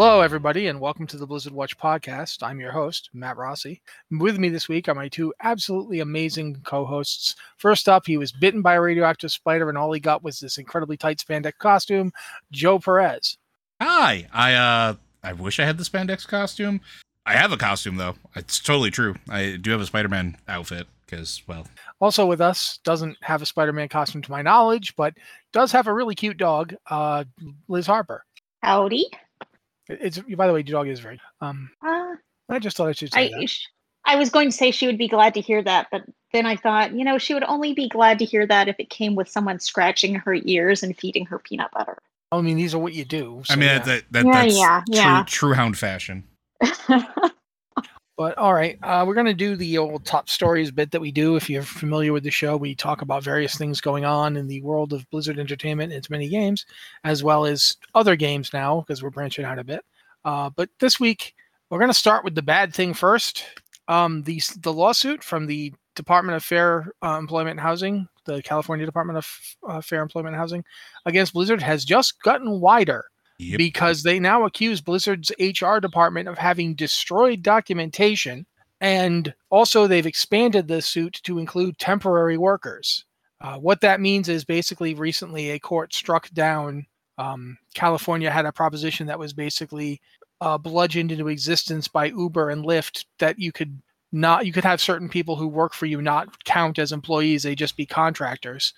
Hello, everybody, and welcome to the Blizzard Watch Podcast. I'm your host, Matt Rossi. With me this week are my two absolutely amazing co-hosts. First up, he was bitten by a radioactive spider, and all he got was this incredibly tight spandex costume, Joe Perez. Hi. I wish I had the spandex costume. I have a costume, though. It's totally true. I do have a Spider-Man outfit, because, well... Also with us, doesn't have a Spider-Man costume to my knowledge, but does have a really cute dog, Liz Harper. Howdy. It's, by the way, your dog is very... I just thought I should say that. I was going to say she would be glad to hear that, but then I thought, you know, she would only be glad to hear that if it came with someone scratching her ears and feeding her peanut butter. I mean, these are what you do. So, I mean, yeah. That's true hound fashion. But all right, we're going to do the old top stories bit that we do. If you're familiar with the show, we talk about various things going on in the world of Blizzard Entertainment and its many games, as well as other games now, because we're branching out a bit. But this week, we're going to start with the bad thing first. The lawsuit from the Department of Fair Employment and Housing, the California Department of Fair Employment and Housing, against Blizzard has just gotten wider. Yep. Because they now accuse Blizzard's HR department of having destroyed documentation, and also they've expanded the suit to include temporary workers. What that means is basically recently a court struck down, California had a proposition that was basically bludgeoned into existence by Uber and Lyft that you could have certain people who work for you not count as employees, they just be contractors.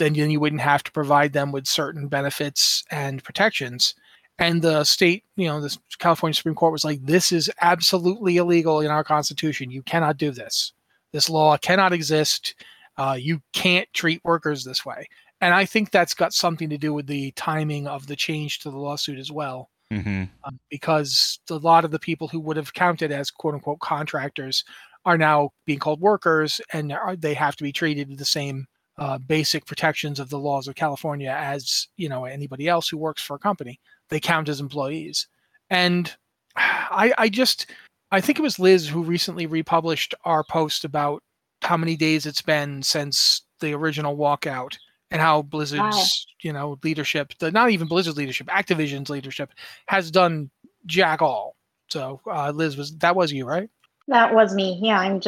Then you wouldn't have to provide them with certain benefits and protections. And the state, the California Supreme Court was like, this is absolutely illegal in our Constitution. You cannot do this. This law cannot exist. You can't treat workers this way. And I think that's got something to do with the timing of the change to the lawsuit as well. Mm-hmm. Because a lot of the people who would have counted as quote unquote contractors are now being called workers, and they have to be treated with the same basic protections of the laws of California as, anybody else who works for a company. They count as employees. And I think it was Liz who recently republished our post about how many days it's been since the original walkout and how Blizzard's, leadership, not even Blizzard's leadership, Activision's leadership has done jack all. So Liz, that was you, right? That was me. Yeah, I'm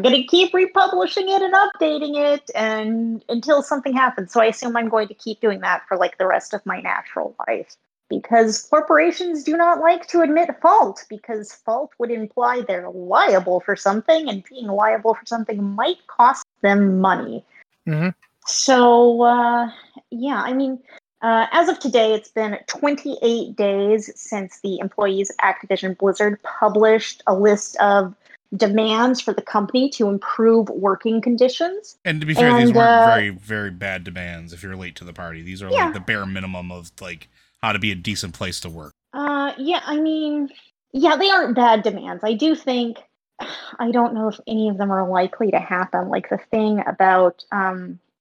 gonna keep republishing it and updating it and until something happens. So I assume I'm going to keep doing that for like the rest of my natural life, because corporations do not like to admit fault, because fault would imply they're liable for something, and being liable for something might cost them money. Mm-hmm. So, as of today, it's been 28 days since the employees at Activision Blizzard published a list of demands for the company to improve working conditions. And to be fair, these weren't very, very bad demands if you're late to the party. These are like the bare minimum of like how to be a decent place to work. They aren't bad demands. I do think, I don't know if any of them are likely to happen. Like the thing about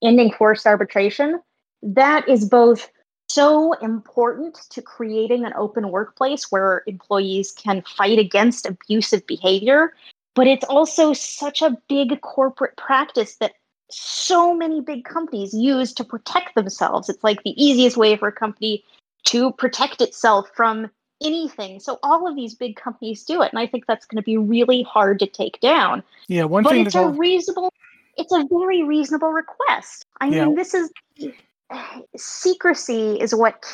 ending forced arbitration, that is both so important to creating an open workplace where employees can fight against abusive behavior, but it's also such a big corporate practice that so many big companies use to protect themselves. It's like the easiest way for a company to protect itself from anything. So all of these big companies do it, and I think that's going to be really hard to take down. Yeah, one thing. But it's a very reasonable request. I mean, this is. Secrecy is what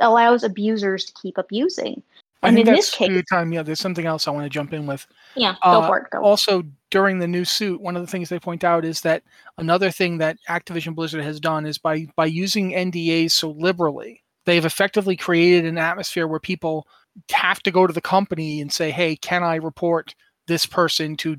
allows abusers to keep abusing. And I think in this case, there's something else I want to jump in with. Yeah, go for it. Also, during the new suit, one of the things they point out is that another thing that Activision Blizzard has done is by using NDAs so liberally, they've effectively created an atmosphere where people have to go to the company and say, "Hey, can I report this person to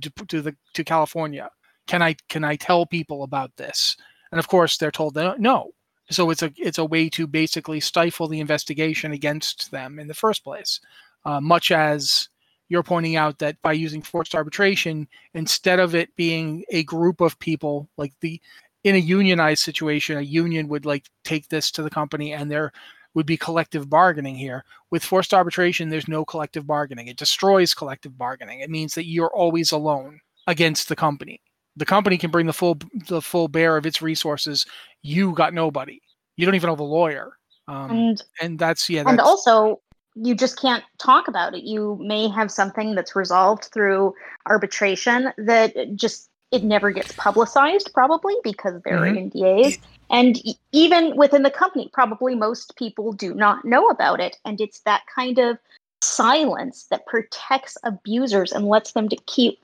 California? Can I tell people about this?" And of course, they're told no. So it's a way to basically stifle the investigation against them in the first place, much as you're pointing out that by using forced arbitration, instead of it being a group of people, like in a unionized situation, a union would like take this to the company and there would be collective bargaining here. With forced arbitration, there's no collective bargaining. It destroys collective bargaining. It means that you're always alone against the company. The company can bring the full bear of its resources. You got nobody. You don't even have a lawyer. And that's. And also you just can't talk about it. You may have something that's resolved through arbitration that just, it never gets publicized, probably because there are NDAs. And even within the company, probably most people do not know about it. And it's that kind of silence that protects abusers and lets them keep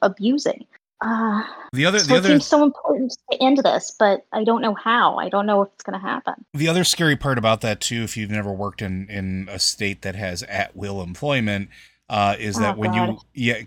abusing. It seems so important to end this, but I don't know how. I don't know if it's going to happen. The other scary part about that, too, if you've never worked in a state that has at-will employment, is that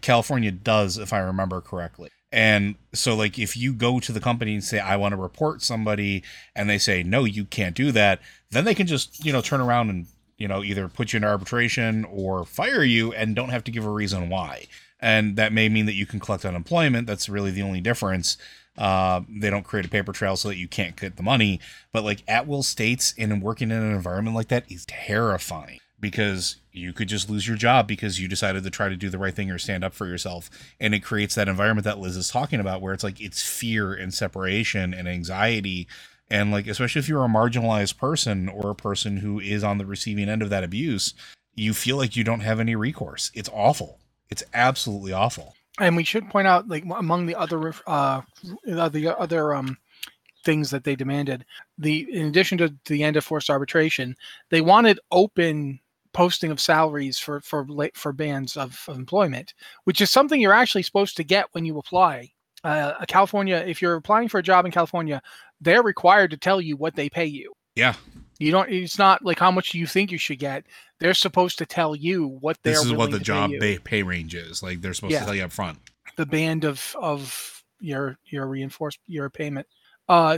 California does, if I remember correctly. And so, like, if you go to the company and say, I want to report somebody, and they say, no, you can't do that, then they can just, turn around and, either put you in arbitration or fire you and don't have to give a reason why. And that may mean that you can collect unemployment. That's really the only difference. They don't create a paper trail so that you can't get the money. But like at-will states and working in an environment like that is terrifying because you could just lose your job because you decided to try to do the right thing or stand up for yourself. And it creates that environment that Liz is talking about where it's like it's fear and separation and anxiety. And like, especially if you're a marginalized person or a person who is on the receiving end of that abuse, you feel like you don't have any recourse. It's awful. It's absolutely awful. And we should point out, like, among the other things that they demanded, in addition to the end of forced arbitration, they wanted open posting of salaries for bands of employment, which is something you're actually supposed to get when you apply. California, if you're applying for a job in California, they're required to tell you what they pay you. Yeah. You don't. It's not like how much you think you should get. They're supposed to tell you what they're. This is what the job pay range is. Like they're supposed to tell you up front. The band of your reinforced your payment,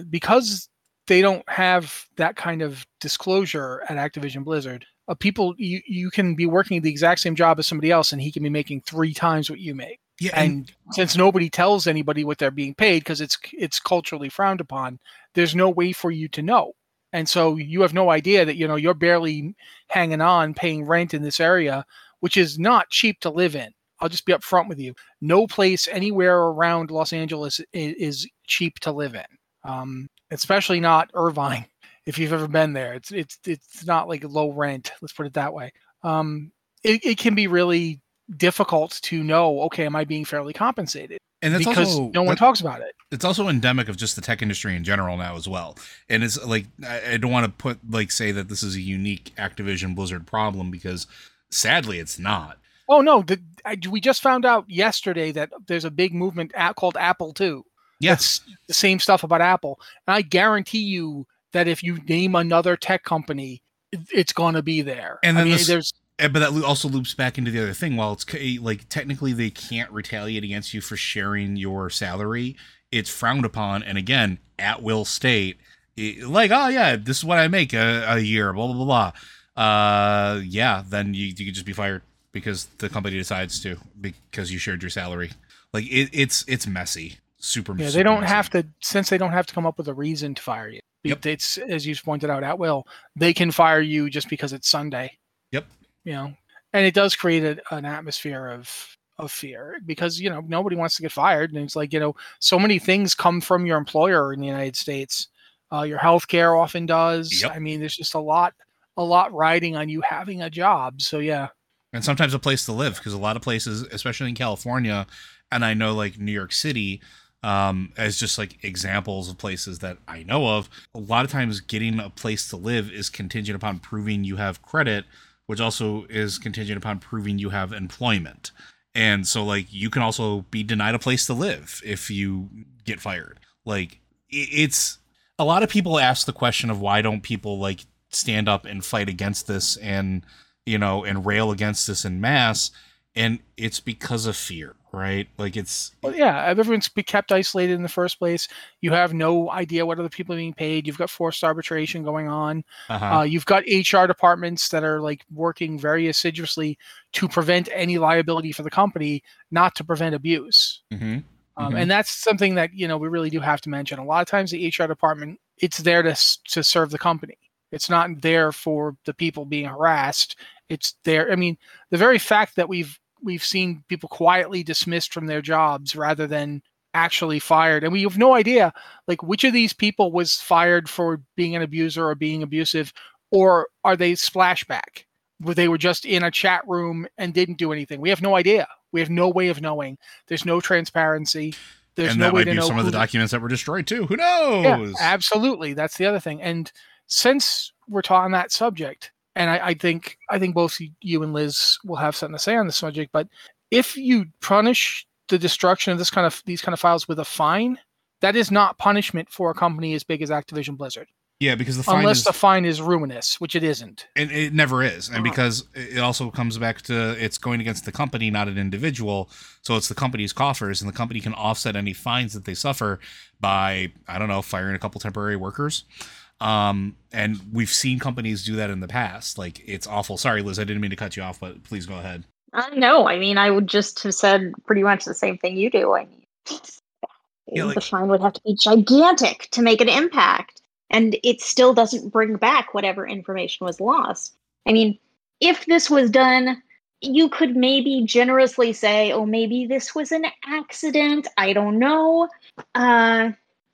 because they don't have that kind of disclosure at Activision Blizzard. People, you can be working the exact same job as somebody else, and he can be making 3 times what you make. Yeah, and since nobody tells anybody what they're being paid because it's culturally frowned upon, there's no way for you to know. And so you have no idea that, you're barely hanging on paying rent in this area, which is not cheap to live in. I'll just be upfront with you. No place anywhere around Los Angeles is cheap to live in, especially not Irvine. If you've ever been there, it's not like low rent. Let's put it that way. It can be really difficult to know, okay, am I being fairly compensated? And that's because no one talks about it. It's also endemic of just the tech industry in general now as well. And it's like, I don't want to say that this is a unique Activision Blizzard problem because sadly it's not. Oh no. We just found out yesterday that there's a big movement called Apple 2. Yes. That's the same stuff about Apple. And I guarantee you that if you name another tech company, it's going to be there. And then but that also loops back into the other thing. While it's like technically they can't retaliate against you for sharing your salary, it's frowned upon. And again, at will state, like, oh yeah, this is what I make a year, blah, blah, blah, blah. Yeah, then you could just be fired because the company decides to because you shared your salary. Like it's messy, super messy. Yeah, they don't have to, since they don't have to come up with a reason to fire you. Yep. It's, as you pointed out, at will, they can fire you just because it's Sunday. Yep. And it does create an atmosphere of fear because, nobody wants to get fired. And it's like, so many things come from your employer in the United States. Your healthcare often does. Yep. I mean, there's just a lot riding on you having a job. So, yeah. And sometimes a place to live, because a lot of places, especially in California, and I know like New York City, as just like examples of places that I know of, a lot of times getting a place to live is contingent upon proving you have credit, which also is contingent upon proving you have employment. And so like you can also be denied a place to live if you get fired. Like it's a lot of people ask the question of why don't people like stand up and fight against this and, and rail against this en masse. And it's because of fear, right? Like everyone's been kept isolated in the first place. You have no idea what other people are being paid. You've got forced arbitration going on. Uh-huh. You've got HR departments that are like working very assiduously to prevent any liability for the company, not to prevent abuse. Mm-hmm. And that's something that, we really do have to mention. A lot of times the HR department, it's there to serve the company. It's not there for the people being harassed. It's there. I mean, the very fact that we've seen people quietly dismissed from their jobs rather than actually fired. And we have no idea like which of these people was fired for being an abuser or being abusive, or are they splashback? they were just in a chat room and didn't do anything. We have no idea. We have no way of knowing. There's no transparency. There's no way to know. And that might be some of the documents that were destroyed too. Who knows? Yeah, absolutely. That's the other thing. And since we're on that subject, and I think both you and Liz will have something to say on this subject, but if you punish the destruction of these kind of files with a fine, that is not punishment for a company as big as Activision Blizzard. Yeah, because the fine the fine is ruinous, which it isn't. And it never is. And because it also comes back to it's going against the company, not an individual. So it's the company's coffers, and the company can offset any fines that they suffer by, I don't know, firing a couple temporary workers. And we've seen companies do that in the past. Like, it's awful. Sorry, Liz, I didn't mean to cut you off, but please go ahead. No, I mean, I would just have said pretty much the same thing you do. I mean, yeah, the fine would have to be gigantic to make an impact. And it still doesn't bring back whatever information was lost. I mean, if this was done, you could maybe generously say, oh, maybe this was an accident. I don't know.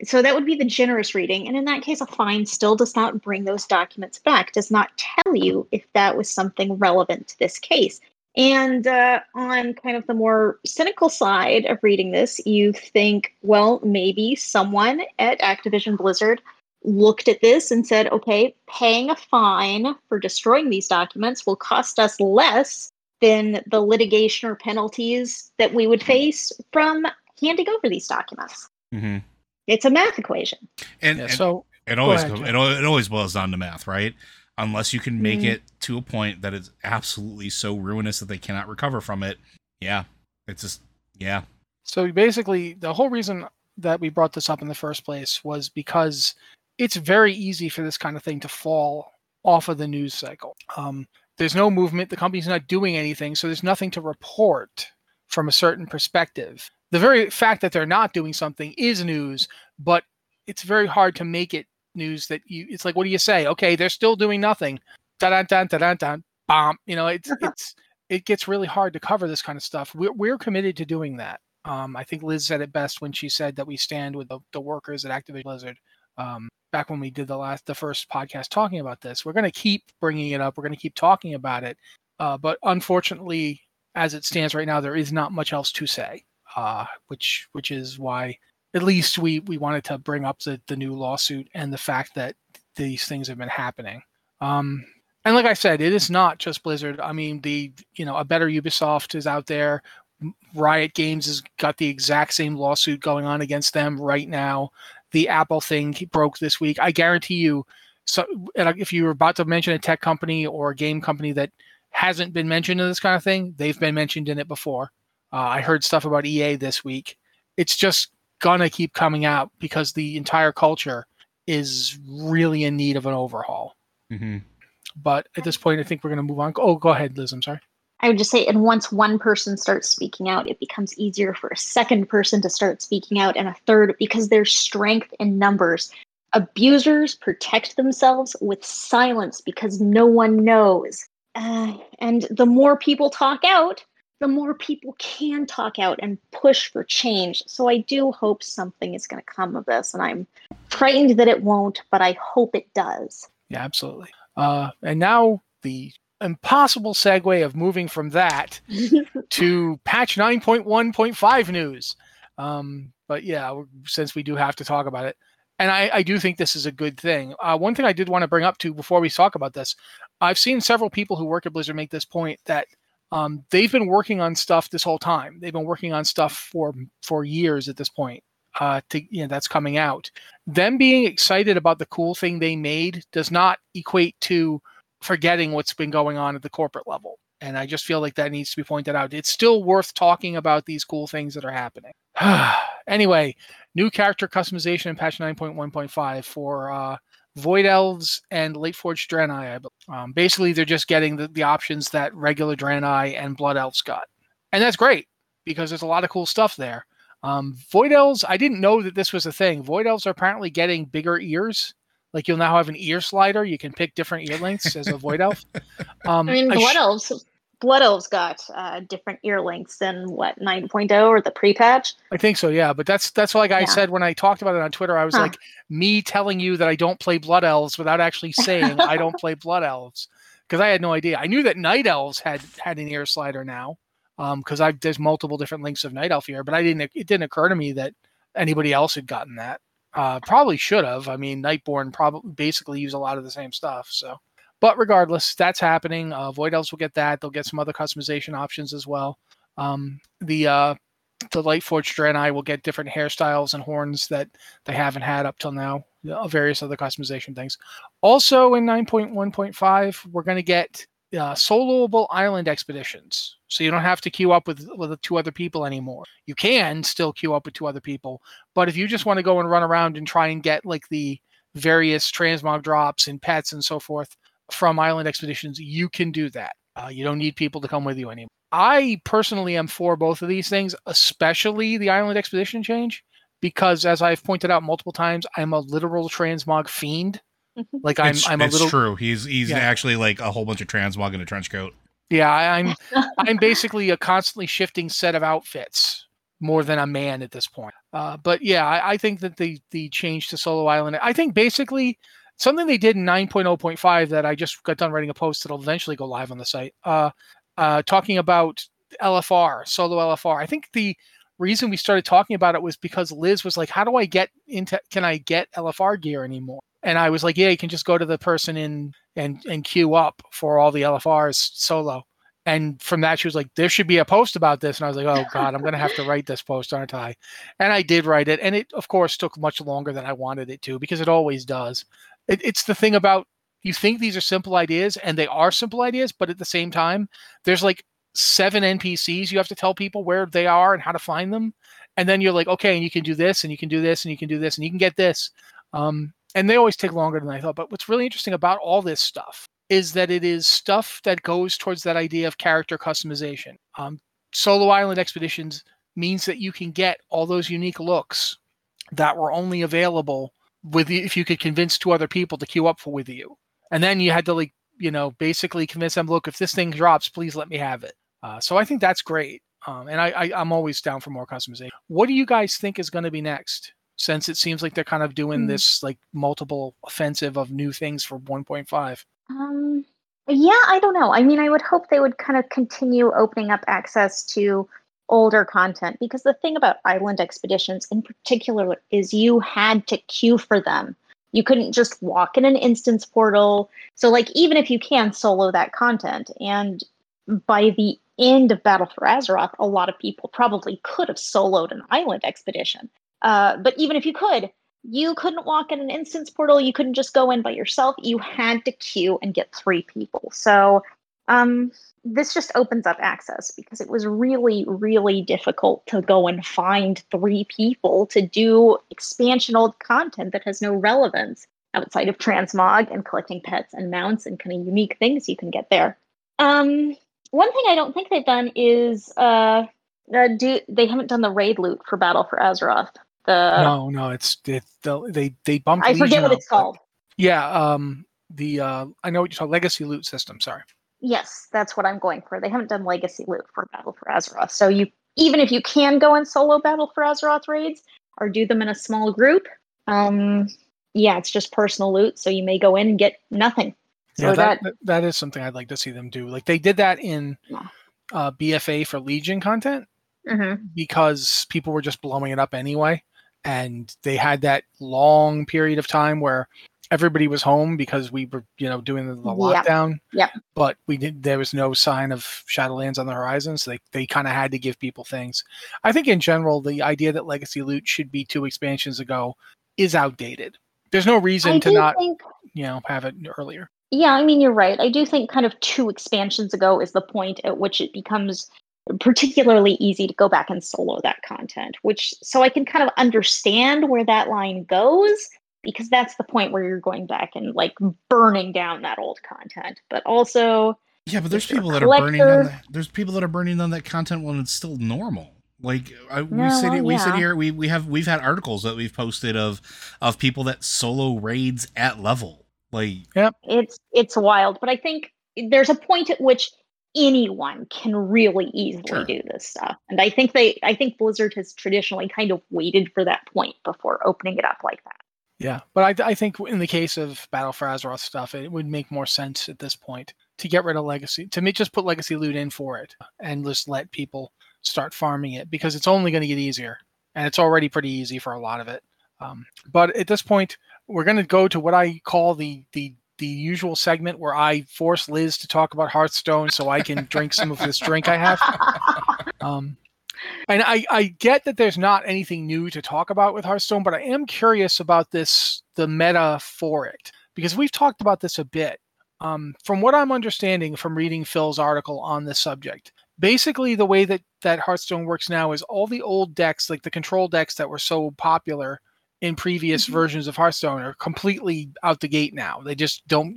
So that would be the generous reading. And in that case, a fine still does not bring those documents back, does not tell you if that was something relevant to this case. And on kind of the more cynical side of reading this, you think, well, maybe someone at Activision Blizzard looked at this and said, okay, paying a fine for destroying these documents will cost us less than the litigation or penalties that we would face from handing over these documents. Mm-hmm. It's a math equation. And so it always boils down to math, right? Unless you can make it to a point that it's absolutely so ruinous that they cannot recover from it. Yeah. It's just, yeah. So basically the whole reason that we brought this up in the first place was because it's very easy for this kind of thing to fall off of the news cycle. There's no movement. The company's not doing anything. So there's nothing to report from a certain perspective. The very fact that they're not doing something is news, but it's very hard to make it news that you, it's like, what do you say? Okay, they're still doing nothing. Da-da-da-da-da-da, bomb. You know, it gets really hard to cover this kind of stuff. We're committed to doing that. I think Liz said it best when she said that we stand with the workers at Activision Blizzard. Back when we did the first podcast talking about this, we're going to keep bringing it up. We're going to keep talking about it. But unfortunately, as it stands right now, there is not much else to say, which is why at least we wanted to bring up the new lawsuit and the fact that these things have been happening. And like I said, it is not just Blizzard. I mean, a Better Ubisoft is out there. Riot Games has got the exact same lawsuit going on against them right now. The Apple thing broke this week. I guarantee you, so if you were about to mention a tech company or a game company that hasn't been mentioned in this kind of thing, they've been mentioned in it before. I heard stuff about EA this week. It's just going to keep coming out because the entire culture is really in need of an overhaul. Mm-hmm. But at this point, I think we're going to move on. Oh, go ahead, Liz. I'm sorry. I would just say, and once one person starts speaking out, it becomes easier for a second person to start speaking out, and a third, because there's strength in numbers. Abusers protect themselves with silence because no one knows. And the more people talk out, the more people can talk out and push for change. So I do hope something is going to come of this, and I'm frightened that it won't, but I hope it does. Yeah, absolutely. And now the impossible segue of moving from that to patch 9.1.5 news. But yeah, since we do have to talk about it, and I do think this is a good thing. One thing I did want to bring up before we talk about this, I've seen several people who work at Blizzard make this point that they've been working on stuff this whole time. They've been working on stuff for years at this point. That's coming out. Them being excited about the cool thing they made does not equate to forgetting what's been going on at the corporate level. And I just feel like that needs to be pointed out. It's still worth talking about these cool things that are happening. Anyway, new character customization in patch 9.1.5 for Void Elves and Lightforged Draenei, I believe. Basically, they're just getting the options that regular Draenei and Blood Elves got. And that's great, because there's a lot of cool stuff there. Void Elves, I didn't know that this was a thing. Void Elves are apparently getting bigger ears. Like, you'll now have an ear slider. You can pick different ear lengths as a Void Elf. Blood Elves got different ear lengths than, 9.0 or the pre-patch? I think so, yeah. But that's like I said when I talked about it on Twitter. I was like, me telling you that I don't play Blood Elves without actually saying I don't play Blood Elves. because I had no idea. I knew that Night Elves had an ear slider now, because there's multiple different links of Night Elf here, but it didn't occur to me that anybody else had gotten that. Probably should have. I mean, Nightborn probably basically use a lot of the same stuff. So, but regardless, that's happening. Void Elves will get that. They'll get some other customization options as well. The Lightforged Draenei will get different hairstyles and horns that they haven't had up till now. Various other customization things. Also in 9.1.5, we're going to get soloable Island Expeditions. So you don't have to queue up with two other people anymore. You can still queue up with two other people, but if you just want to go and run around and try and get like the various transmog drops and pets and so forth from Island Expeditions, you can do that. You don't need people to come with you anymore. I personally am for both of these things, especially the Island Expedition change, because as I've pointed out multiple times, I'm a literal transmog fiend. Like it's true. He's actually like a whole bunch of transmog in a trench coat. Yeah, I'm basically a constantly shifting set of outfits more than a man at this point. But yeah, I think that the change to Solo Island, I think basically something they did in 9.0.5 that I just got done writing a post that'll eventually go live on the site. Talking about LFR, solo LFR. I think the reason we started talking about it was because Liz was like, how do I get into, can I get LFR gear anymore? And I was like, yeah, you can just go to the person in and queue up for all the LFRs solo. And from that, she was like, there should be a post about this. And I was like, oh God, I'm going to have to write this post, aren't I? And I did write it. And it, of course, took much longer than I wanted it to, because it always does. It's the thing about, you think these are simple ideas, and they are simple ideas, but at the same time, there's like 7 NPCs. You have to tell people where they are and how to find them. And then you're like, okay, and you can do this, and you can do this, and you can do this, and you can get this. And they always take longer than I thought. But what's really interesting about all this stuff is that it is stuff that goes towards that idea of character customization. Solo Island Expeditions means that you can get all those unique looks that were only available with you if you could convince two other people to queue up for with you. And then you had to, like, you know, basically convince them, look, if this thing drops, please let me have it. So I think that's great. And I'm always down for more customization. What do you guys think is going to be next? Since it seems like they're kind of doing this like multiple offensive of new things for 1.5. Yeah, I don't know. I mean, I would hope they would kind of continue opening up access to older content, because the thing about Island Expeditions in particular is you had to queue for them. You couldn't just walk in an instance portal. So like, even if you can solo that content, and by the end of Battle for Azeroth, a lot of people probably could have soloed an Island Expedition. But even if you could, you couldn't walk in an instance portal. You couldn't just go in by yourself. You had to queue and get 3 people. So this just opens up access, because it was really, really difficult to go and find 3 people to do expansion-old content that has no relevance outside of transmog and collecting pets and mounts and kind of unique things you can get there. One thing I don't think they've done is they haven't done the raid loot for Battle for Azeroth. They bumped. I forget what it's called. Yeah, I know what you call legacy loot system. Sorry. Yes, that's what I'm going for. They haven't done legacy loot for Battle for Azeroth. So you, even if you can go in solo Battle for Azeroth raids or do them in a small group, it's just personal loot. So you may go in and get nothing. So yeah, that is something I'd like to see them do. Like they did that in BFA for Legion content. Mm-hmm. Because people were just blowing it up anyway. And they had that long period of time where everybody was home because we were, doing the lockdown. Yeah. But there was no sign of Shadowlands on the horizon. So they kind of had to give people things. I think in general, the idea that legacy loot should be 2 expansions ago is outdated. There's no reason to not have it earlier. Yeah. I mean, you're right. I do think kind of 2 expansions ago is the point at which it becomes particularly easy to go back and solo that content, so I can kind of understand where that line goes, because that's the point where you're going back and like burning down that old content. But also, yeah, but there's people that are burning on that. There's people that are burning on that content when it's still normal. Like we've had articles that we've posted of people that solo raids at level. Like, yep. It's wild, but I think there's a point at which anyone can really easily do this stuff. And I think Blizzard has traditionally kind of waited for that point before opening it up like that. Yeah, but I think in the case of Battle for Azeroth stuff, it would make more sense at this point to get rid of legacy. To me, just put legacy loot in for it and just let people start farming it, because it's only going to get easier, and it's already pretty easy for a lot of it. But at this point, we're going to go to what I call the usual segment where I force Liz to talk about Hearthstone so I can drink some of this drink I have. And I get that there's not anything new to talk about with Hearthstone, but I am curious about this, the meta for it, because we've talked about this a bit. From what I'm understanding from reading Phil's article on this subject, basically the way that Hearthstone works now is all the old decks, like the control decks that were so popular in previous versions of Hearthstone, are completely out the gate now. They just don't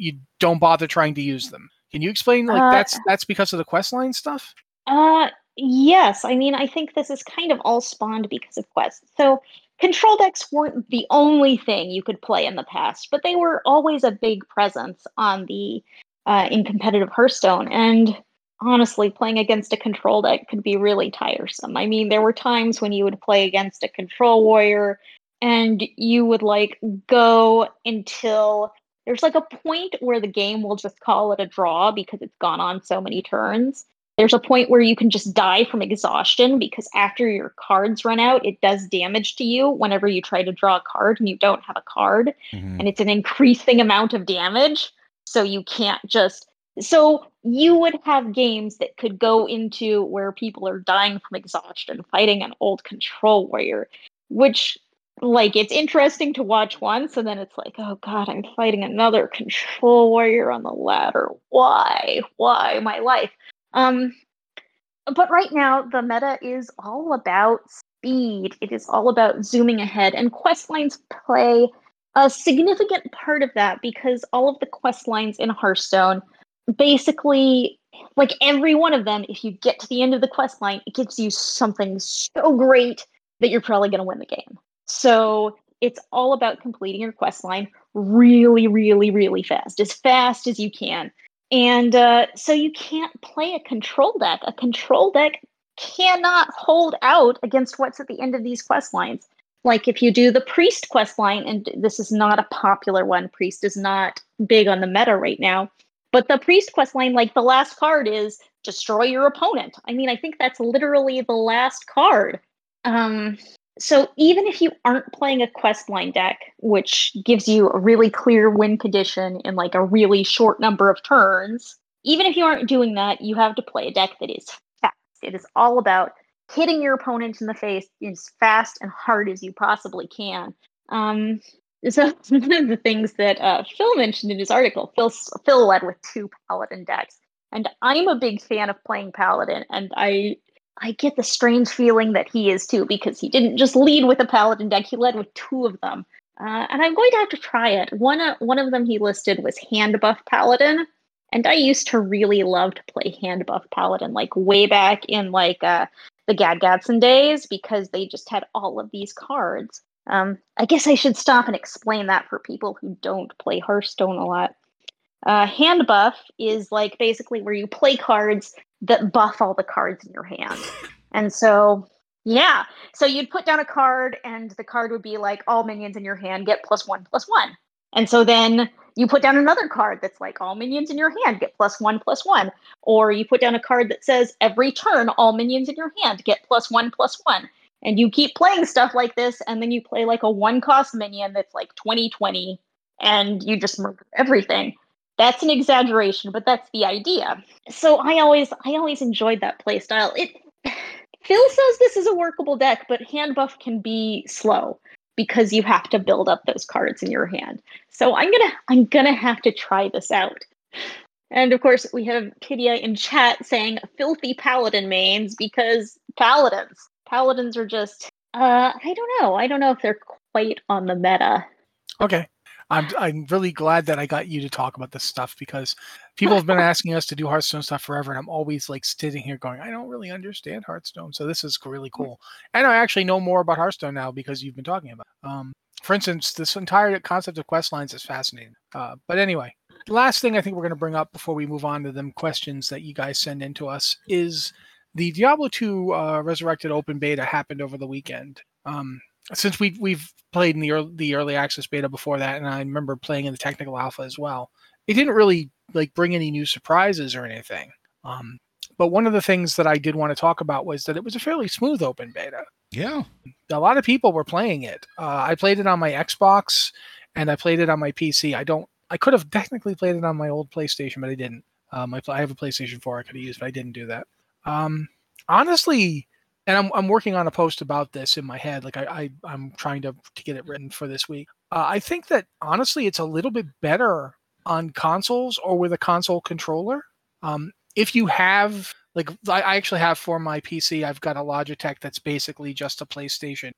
bother trying to use them. Can you explain that's because of the questline stuff? Yes. I mean, I think this is kind of all spawned because of quests. So control decks weren't the only thing you could play in the past, but they were always a big presence on the in competitive Hearthstone. And honestly, playing against a control deck could be really tiresome. I mean, there were times when you would play against a control warrior and you would go until there's a point where the game will just call it a draw because it's gone on so many turns. There's a point where you can just die from exhaustion because after your cards run out, it does damage to you whenever you try to draw a card and you don't have a card. Mm-hmm. And it's an increasing amount of damage. So you can't just... So you would have games that could go into where people are dying from exhaustion, fighting an old control warrior, which... it's interesting to watch once, and then it's oh god, I'm fighting another control warrior on the ladder. Why my life? But right now, the meta is all about speed. It is all about zooming ahead, and quest lines play a significant part of that, because all of the quest lines in Hearthstone, basically, every one of them, if you get to the end of the quest line, it gives you something so great that you're probably going to win the game. So it's all about completing your quest line really, really, really fast as you can. And so you can't play a control deck. A control deck cannot hold out against what's at the end of these quest lines. If you do the priest quest line, and this is not a popular one. Priest is not big on the meta right now. But the priest quest line, the last card is destroy your opponent. I mean, I think that's literally the last card. So even if you aren't playing a questline deck, which gives you a really clear win condition in a really short number of turns, even if you aren't doing that, you have to play a deck that is fast. It is all about hitting your opponent in the face as fast and hard as you possibly can. So one of the things that Phil mentioned in his article, Phil led with two Paladin decks. And I'm a big fan of playing Paladin, and I get the strange feeling that he is too, because he didn't just lead with a Paladin deck, he led with two of them. And I'm going to have to try it. One of them he listed was Handbuff Paladin, and I used to really love to play Handbuff Paladin, way back in the Gadgadson days, because they just had all of these cards. I guess I should stop and explain that for people who don't play Hearthstone a lot. Handbuff is basically where you play cards that buff all the cards in your hand. And so, yeah. So you'd put down a card, and the card would be all minions in your hand get +1/+1. And so then you put down another card that's all minions in your hand get +1/+1. Or you put down a card that says every turn, all minions in your hand get +1/+1. And you keep playing stuff like this, and then you play a one-cost minion that's 20/20, and you just murder everything. That's an exaggeration, but that's the idea. So I always enjoyed that playstyle. Phil says this is a workable deck, but Handbuff can be slow because you have to build up those cards in your hand. So I'm gonna have to try this out. And of course, we have Kidia in chat saying filthy Paladin mains, because Paladins are just I don't know if they're quite on the meta. Okay. I'm really glad that I got you to talk about this stuff, because people have been asking us to do Hearthstone stuff forever, and I'm always sitting here going, I don't really understand Hearthstone, so this is really cool. And I actually know more about Hearthstone now because you've been talking about it. For instance, this entire concept of quest lines is fascinating. But anyway, the last thing I think we're going to bring up before we move on to them questions that you guys send in to us is the Diablo 2 Resurrected Open Beta happened over the weekend. Since we've played in the early access beta before that, and I remember playing in the technical alpha as well, it didn't really like bring any new surprises or anything. But one of the things that I did want to talk about was that it was a fairly smooth open beta. Yeah. A lot of people were playing it. I played it on my Xbox and I played it on my PC. I could have technically played it on my old PlayStation, but I didn't. I have a PlayStation 4 I could have used, but I didn't do that. Honestly, and I'm working on a post about this in my head. Like I'm trying to get it written for this week. I think that honestly, it's a little bit better on consoles or with a console controller. If you have, like, I actually have for my PC, I've got a Logitech that's basically just a PlayStation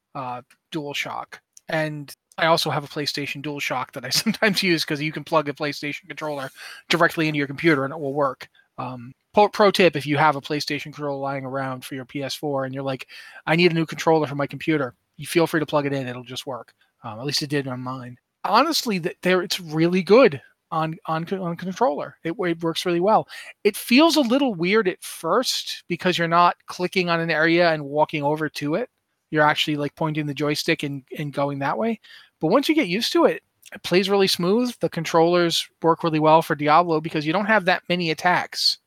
DualShock. And I also have a PlayStation DualShock that I sometimes use because you can plug a PlayStation controller directly into your computer and it will work. Pro tip, if you have a PlayStation controller lying around for your PS4 and you're like, I need a new controller for my computer, you feel free to plug it in. It'll just work. At least it did on mine. Honestly, it's really good on controller. It works really well. It feels a little weird at first because you're not clicking on an area and walking over to it. You're actually like pointing the joystick and going that way. But once you get used to it, it plays really smooth. The controllers work really well for Diablo because you don't have that many attacks.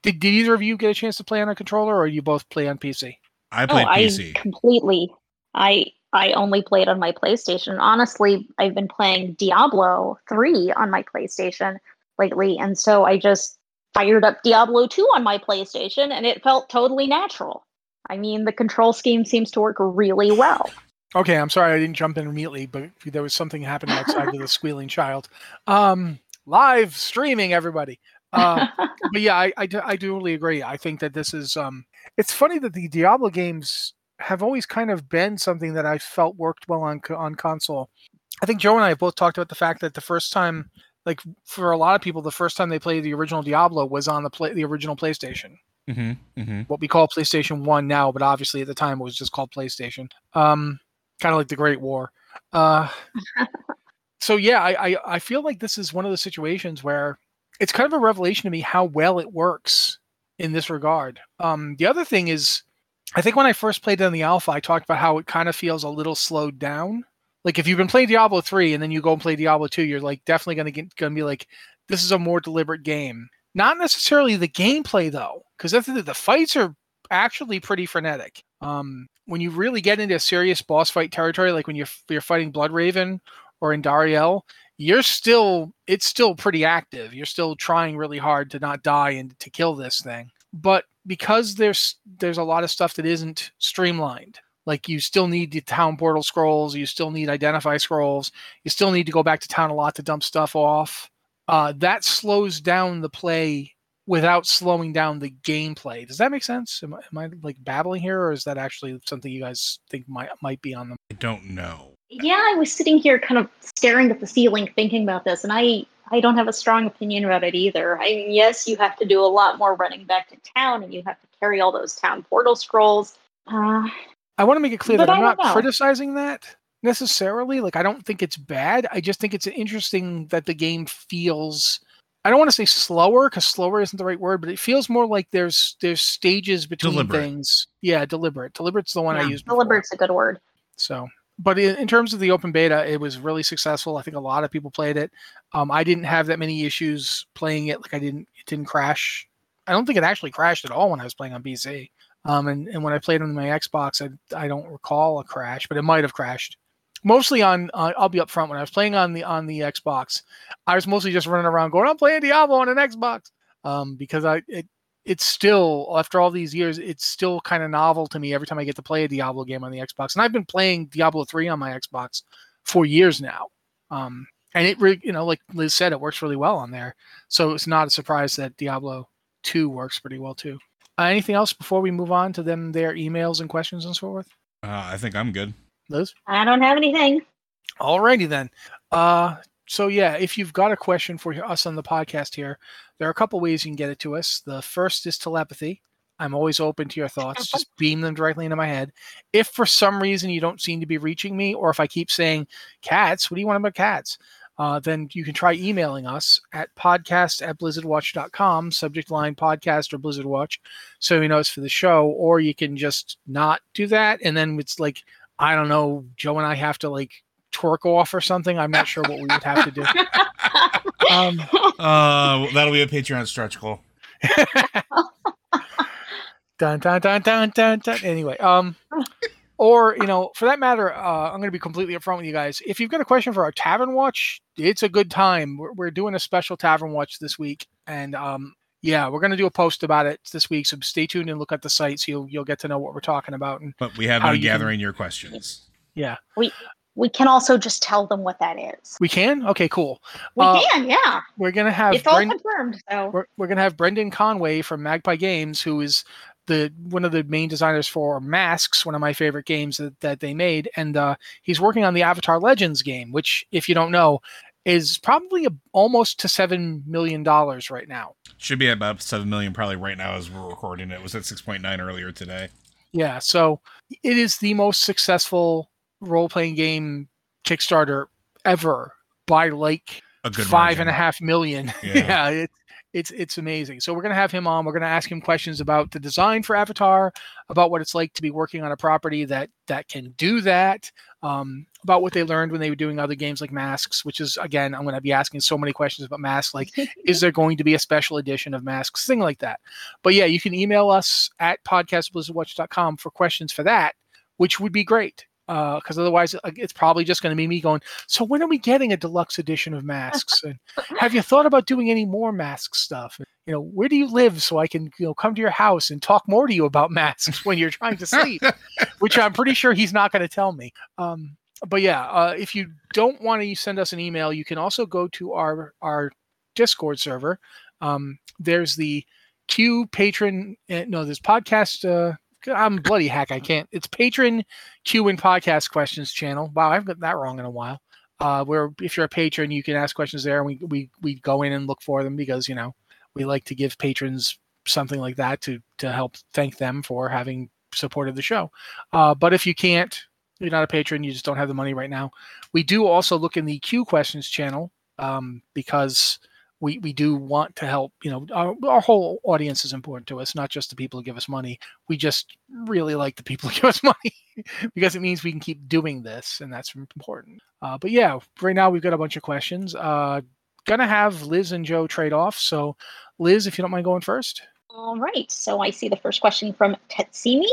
Did either of you get a chance to play on a controller, or you both play on PC? I played PC. I only played on my PlayStation. Honestly, I've been playing Diablo 3 on my PlayStation lately, and so I just fired up Diablo 2 on my PlayStation, and it felt totally natural. I mean, the control scheme seems to work really well. Okay, I'm sorry I didn't jump in immediately, but there was something happening outside with a squealing child. Live streaming, everybody. But yeah, I do really agree. I think that this is... it's funny that the Diablo games have always kind of been something that I felt worked well on console. I think Joe and I both talked about the fact that the first time, like for a lot of people, the first time they played the original Diablo was on the original PlayStation. Mm-hmm, mm-hmm. What we call PlayStation 1 now, but obviously at the time it was just called PlayStation. Kind of like the Great War. So yeah, I feel like this is one of the situations where it's kind of a revelation to me how well it works in this regard. The other thing is, I think when I first played it in the alpha, I talked about how it kind of feels a little slowed down. Like if you've been playing Diablo 3 and then you go and play Diablo 2, you're like definitely going to be like, this is a more deliberate game. Not necessarily the gameplay though, because the fights are actually pretty frenetic. When you really get into a serious boss fight territory, like when you're fighting Bloodraven or in Dariel, it's still pretty active. You're still trying really hard to not die and to kill this thing, but because there's a lot of stuff that isn't streamlined. Like you still need the town portal scrolls, you still need identify scrolls, you still need to go back to town a lot to dump stuff off. That slows down the play without slowing down the gameplay. Does that make sense? Am I like babbling here, or is that actually something you guys think might be on them? I don't know. Yeah, I was sitting here kind of staring at the ceiling thinking about this, and I don't have a strong opinion about it either. I mean, yes, you have to do a lot more running back to town, and you have to carry all those town portal scrolls. I want to make it clear that I'm not criticizing that necessarily. Like, I don't think it's bad. I just think it's interesting that the game feels, I don't want to say slower, because slower isn't the right word, but it feels more like there's stages between things. Yeah, deliberate. Deliberate's the one I used. Deliberate's a good word. So... But in terms of the open beta, it was really successful. I think a lot of people played it. I didn't have that many issues playing it. Like it didn't crash. I don't think it actually crashed at all when I was playing on PC. And when I played on my Xbox, I don't recall a crash, but it might have crashed. Mostly on I'll be up front, when I was playing on the Xbox, I was mostly just running around going, I'm playing Diablo on an Xbox, because it's still, after all these years, it's still kind of novel to me every time I get to play a Diablo game on the Xbox. And I've been playing Diablo 3 on my Xbox for years now. And it really, like Liz said, it works really well on there. So it's not a surprise that Diablo 2 works pretty well too. Anything else before we move on to their emails and questions and so forth? I think I'm good. Liz? I don't have anything. Alrighty then. So yeah, if you've got a question for us on the podcast here, there are a couple ways you can get it to us. The first is telepathy. I'm always open to your thoughts. Just beam them directly into my head. If for some reason you don't seem to be reaching me, or if I keep saying cats, what do you want about cats? Then you can try emailing us at podcast@blizzardwatch.com, subject line podcast or Blizzard Watch, so we know it's for the show. Or you can just not do that, and then it's like, I don't know, Joe and I have to like twerk off or something. I'm not sure what we would have to do. That'll be a Patreon stretch goal. Dun, dun, dun, dun, dun, dun. Anyway, or, you know, for that matter, I'm going to be completely upfront with you guys. If you've got a question for our Tavern Watch, it's a good time. We're doing a special Tavern Watch this week. And, yeah, we're going to do a post about it this week. So stay tuned and look at the site. So you'll get to know what we're talking about. And but we have been gathering your questions. Yeah. We can also just tell them what that is. We can? Okay, cool. We can, yeah. We're going to have... It's all confirmed, so... We're going to have Brendan Conway from Magpie Games, who is... one of the main designers for Masks, one of my favorite games that they made. And he's working on the Avatar Legends game, which, if you don't know, is probably almost to $7 million right now. Should be about $7 million probably right now as we're recording. It was at 6.9 earlier today. Yeah, so it is the most successful role-playing game Kickstarter ever by like $5.5 million. Yeah, It's amazing. So we're going to have him on. We're going to ask him questions about the design for Avatar, about what it's like to be working on a property that can do that, about what they learned when they were doing other games like Masks, which is, again, I'm going to be asking so many questions about Masks, like, is there going to be a special edition of Masks, thing like that. But yeah, you can email us at podcastblizzardwatch.com for questions for that, which would be great. Because otherwise it's probably just going to be me going, so when are we getting a deluxe edition of Masks? And have you thought about doing any more Mask stuff? And, you know, where do you live so I can, you know, come to your house and talk more to you about Masks when you're trying to sleep, which I'm pretty sure he's not going to tell me. But yeah, if you don't want to send us an email, you can also go to our Discord server. There's the Q patron. No, there's podcast, I'm bloody hack. I can't. It's Patron Q and Podcast Questions channel. Wow, I've got that wrong in a while. Where if you're a patron, you can ask questions there, and we go in and look for them because, you know, we like to give patrons something like that to help thank them for having supported the show. But if you can't, you're not a patron, you just don't have the money right now. We do also look in the Q Questions channel because. We do want to help, you know, our whole audience is important to us, not just the people who give us money. We just really like the people who give us money because it means we can keep doing this, and that's important. But yeah, right now we've got a bunch of questions. Going to have Liz and Joe trade off. So Liz, if you don't mind going first. All right. So I see the first question from Tetsimi.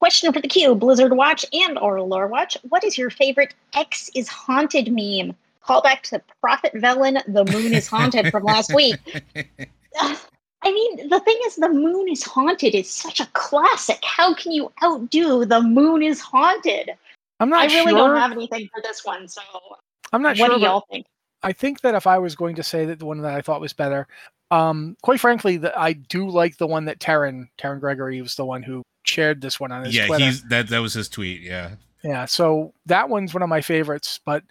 Question for the Q, Blizzard Watch and or Lore Watch. What is your favorite X is haunted meme? Call back to Prophet Velen, the moon is haunted from last week. I mean, the thing is, the moon is haunted is such a classic. How can you outdo the moon is haunted? I'm not sure. I really don't have anything for this one, so I'm not sure. What do y'all think? I think that if I was going to say that the one that I thought was better, quite frankly, I do like the one that Taryn Gregory was the one who shared this one on his Twitter. Yeah, that was his tweet, yeah. Yeah, so that one's one of my favorites, but...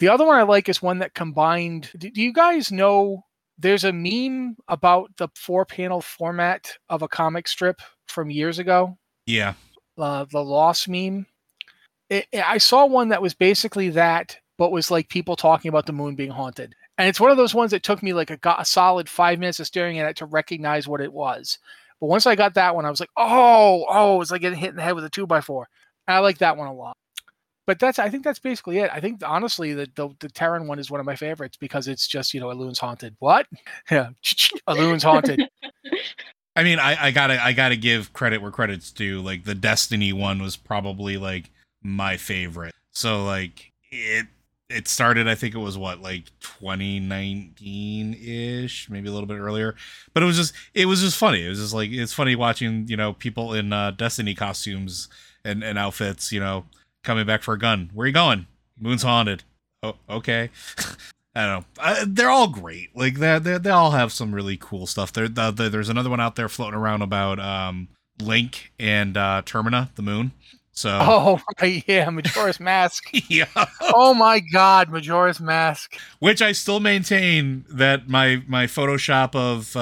The other one I like is one that combined... Do you guys know there's a meme about the four-panel format of a comic strip from years ago? Yeah. The Lost meme. I saw one that was basically that, but was like people talking about the moon being haunted. And it's one of those ones that took me like a solid 5 minutes of staring at it to recognize what it was. But once I got that one, I was like, oh, it's like getting hit in the head with a 2x4. And I like that one a lot. But I think that's basically it. I think, honestly, the Terran one is one of my favorites because it's just, you know, Alun's haunted. What? Yeah, Alun's haunted. I mean, I gotta give credit where credit's due. Like, the Destiny one was probably, like, my favorite. So, like, it started, I think it was, 2019-ish? Maybe a little bit earlier. But it was just funny. It was just, like, it's funny watching, you know, people in Destiny costumes and outfits, you know, coming back for a gun. Where are you going? Moon's haunted. Oh, okay. I don't know. They're all great. Like they all have some really cool stuff. There's another one out there floating around about Link and Termina, the moon. So. Oh yeah, Majora's Mask. Yeah. Oh my God, Majora's Mask. Which I still maintain that my Photoshop of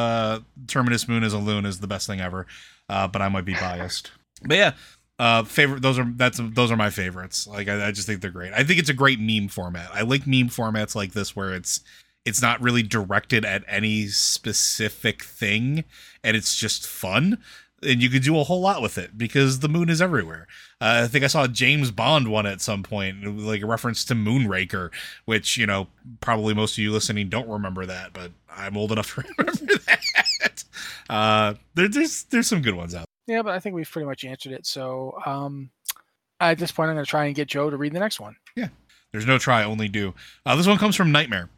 Terminus Moon as a loon is the best thing ever. But I might be biased. But yeah. Those are my favorites. Like I just think they're great. I think it's a great meme format. I like meme formats like this where it's not really directed at any specific thing and it's just fun. And you could do a whole lot with it because the moon is everywhere. I think I saw a James Bond one at some point, like a reference to Moonraker, which, you know, probably most of you listening don't remember that, but I'm old enough to remember that. There's some good ones out there. Yeah, but I think we've pretty much answered it. So at this point, I'm going to try and get Joe to read the next one. Yeah, there's no try, only do. This one comes from Nightmare.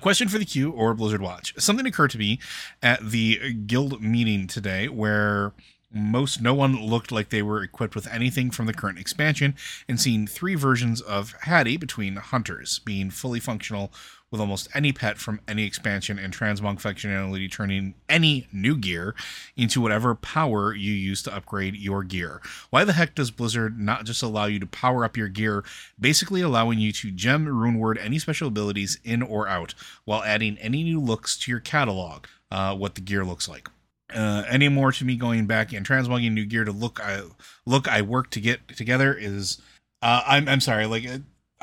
Question for the queue or Blizzard Watch. Something occurred to me at the guild meeting today where no one looked like they were equipped with anything from the current expansion, and seeing 3 versions of Hattie between hunters being fully functional with almost any pet from any expansion and transmog functionality, turning any new gear into whatever power you use to upgrade your gear. Why the heck does Blizzard not just allow you to power up your gear, basically allowing you to gem, rune word any special abilities in or out, while adding any new looks to your catalog, what the gear looks like? Any more to me going back and transmogging new gear to look I work to get together is, I'm sorry, like...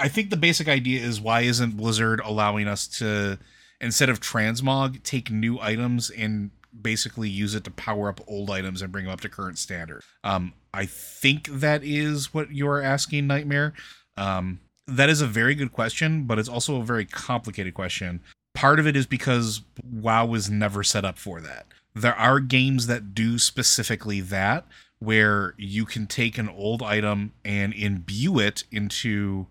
I think the basic idea is, why isn't Blizzard allowing us to, instead of transmog, take new items and basically use it to power up old items and bring them up to current standard? I think that is what you're asking, Nightmare. That is a very good question, but it's also a very complicated question. Part of it is because WoW was never set up for that. There are games that do specifically that, where you can take an old item and imbue it into...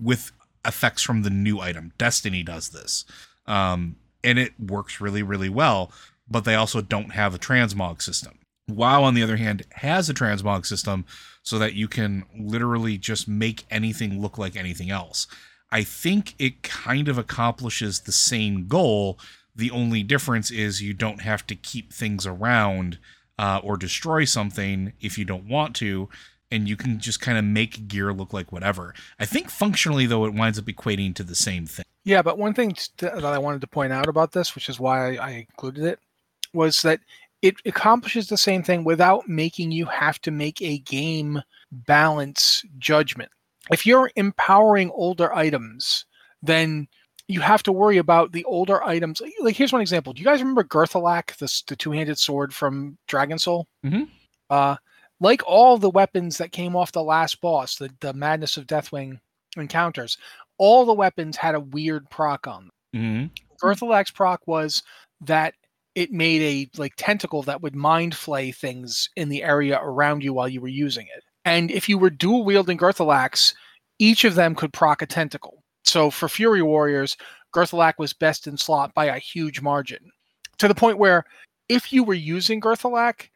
with effects from the new item. Destiny does this. And it works really, really well, but they also don't have a transmog system. WoW, on the other hand, has a transmog system so that you can literally just make anything look like anything else. I think it kind of accomplishes the same goal. The only difference is you don't have to keep things around or destroy something if you don't want to. And you can just kind of make gear look like whatever. I think functionally, though, it winds up equating to the same thing. Yeah, but one thing that I wanted to point out about this, which is why I included it, was that it accomplishes the same thing without making you have to make a game balance judgment. If you're empowering older items, then you have to worry about the older items. Like, here's one example. Do you guys remember Gurthalak, the two-handed sword from Dragon Soul? Mm-hmm. Like all the weapons that came off the last boss, the Madness of Deathwing encounters, all the weapons had a weird proc on them. Mm-hmm. Gurthalak's proc was that it made a like tentacle that would mind flay things in the area around you while you were using it. And if you were dual wielding Gurthalaks, each of them could proc a tentacle. So for Fury Warriors, Gurthalak was best in slot by a huge margin, to the point where if you were using Gurthalak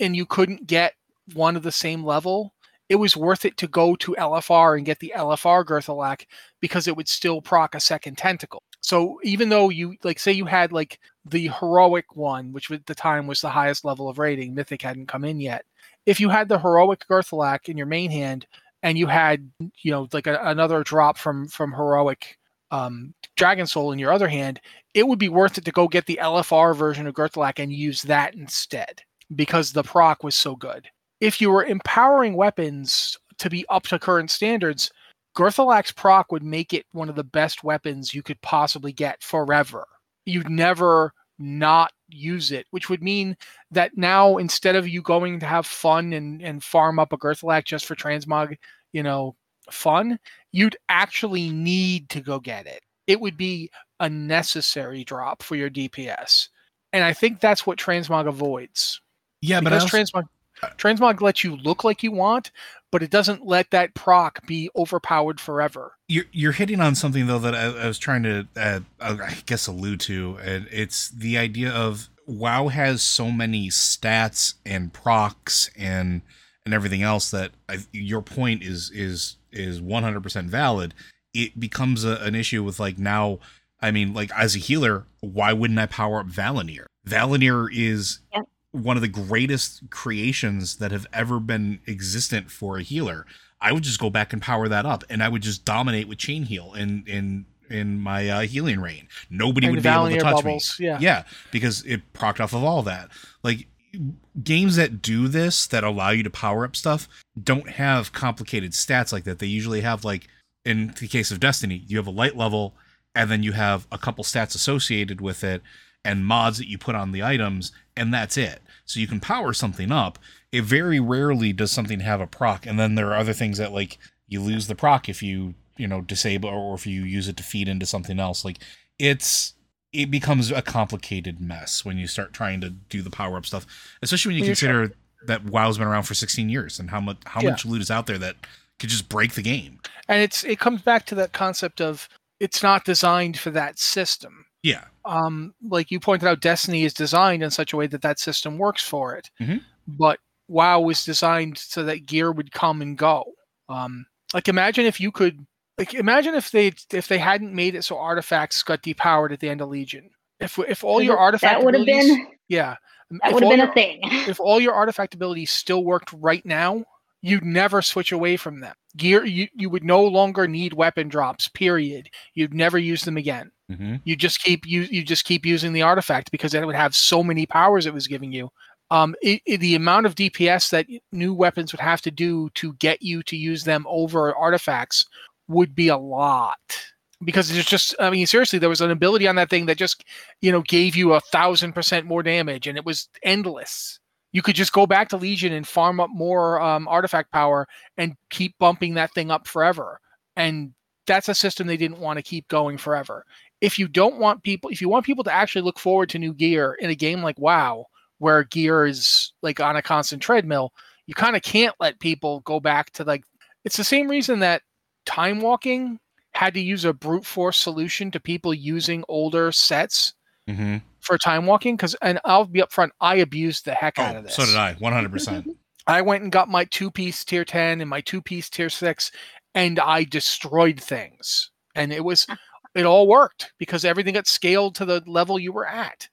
and you couldn't get one of the same level, it was worth it to go to LFR and get the LFR Gurthalak because it would still proc a second tentacle. So even though you, like, say you had like the heroic one, which at the time was the highest level of rating, Mythic hadn't come in yet. If you had the heroic Gurthalak in your main hand and you had, you know, like another drop from heroic Dragon Soul in your other hand, it would be worth it to go get the LFR version of Gurthalak and use that instead because the proc was so good. If you were empowering weapons to be up to current standards, Gurthalak's proc would make it one of the best weapons you could possibly get forever. You'd never not use it, which would mean that now, instead of you going to have fun and farm up a Gurthalak just for transmog, you know, fun, you'd actually need to go get it. It would be a necessary drop for your DPS. And I think that's what transmog avoids. Yeah, because transmog lets you look like you want, but it doesn't let that proc be overpowered forever. You're hitting on something, though, that I was trying to, I guess, allude to. And it's the idea of WoW has so many stats and procs and everything else that your point is 100% valid. It becomes an issue with, like, now, I mean, like, as a healer, why wouldn't I power up Valinir? Valinir is... Yeah. One of the greatest creations that have ever been existent for a healer. I would just go back and power that up, and I would just dominate with chain heal in my healing reign. Nobody would be able to touch me. Yeah, because it procced off of all that. Like, games that do this, that allow you to power up stuff, don't have complicated stats like that. They usually have, like, in the case of Destiny, you have a light level, and then you have a couple stats associated with it. and mods that you put on the items, and that's it. So you can power something up. It very rarely does something have a proc, and then there are other things that, like, you lose the proc if you disable, or if you use it to feed into something else. Like, it becomes a complicated mess when you start trying to do the power up stuff, especially when you consider that WoW's been around for 16 years and how much loot is out there that could just break the game. And it comes back to that concept of it's not designed for that system. Yeah. Like you pointed out, Destiny is designed in such a way that system works for it. Mm-hmm. But WoW was designed so that gear would come and go. Imagine if they hadn't made it so artifacts got depowered at the end of Legion. If all your artifact that would have been that would have been a thing. If all your artifact abilities still worked right now, you'd never switch away from them. Gear, you would no longer need weapon drops. Period. You'd never use them again. Mm-hmm. You just keep using the artifact because then it would have so many powers it was giving you. The amount of DPS that new weapons would have to do to get you to use them over artifacts would be a lot, because there's just, I mean, seriously, there was an ability on that thing that just, gave you 1,000% more damage, and it was endless. You could just go back to Legion and farm up more artifact power and keep bumping that thing up forever. And that's a system they didn't want to keep going forever. If you want people to actually look forward to new gear in a game like WoW, where gear is like on a constant treadmill, you kind of can't let people go back to, like, it's the same reason that time walking had to use a brute force solution to people using older sets mm-hmm. for time walking. And I'll be upfront, I abused the heck out of this. So did I, 100%. I went and got my 2-piece tier 10 and my 2-piece tier 6, and I destroyed things. And it all worked because everything got scaled to the level you were at.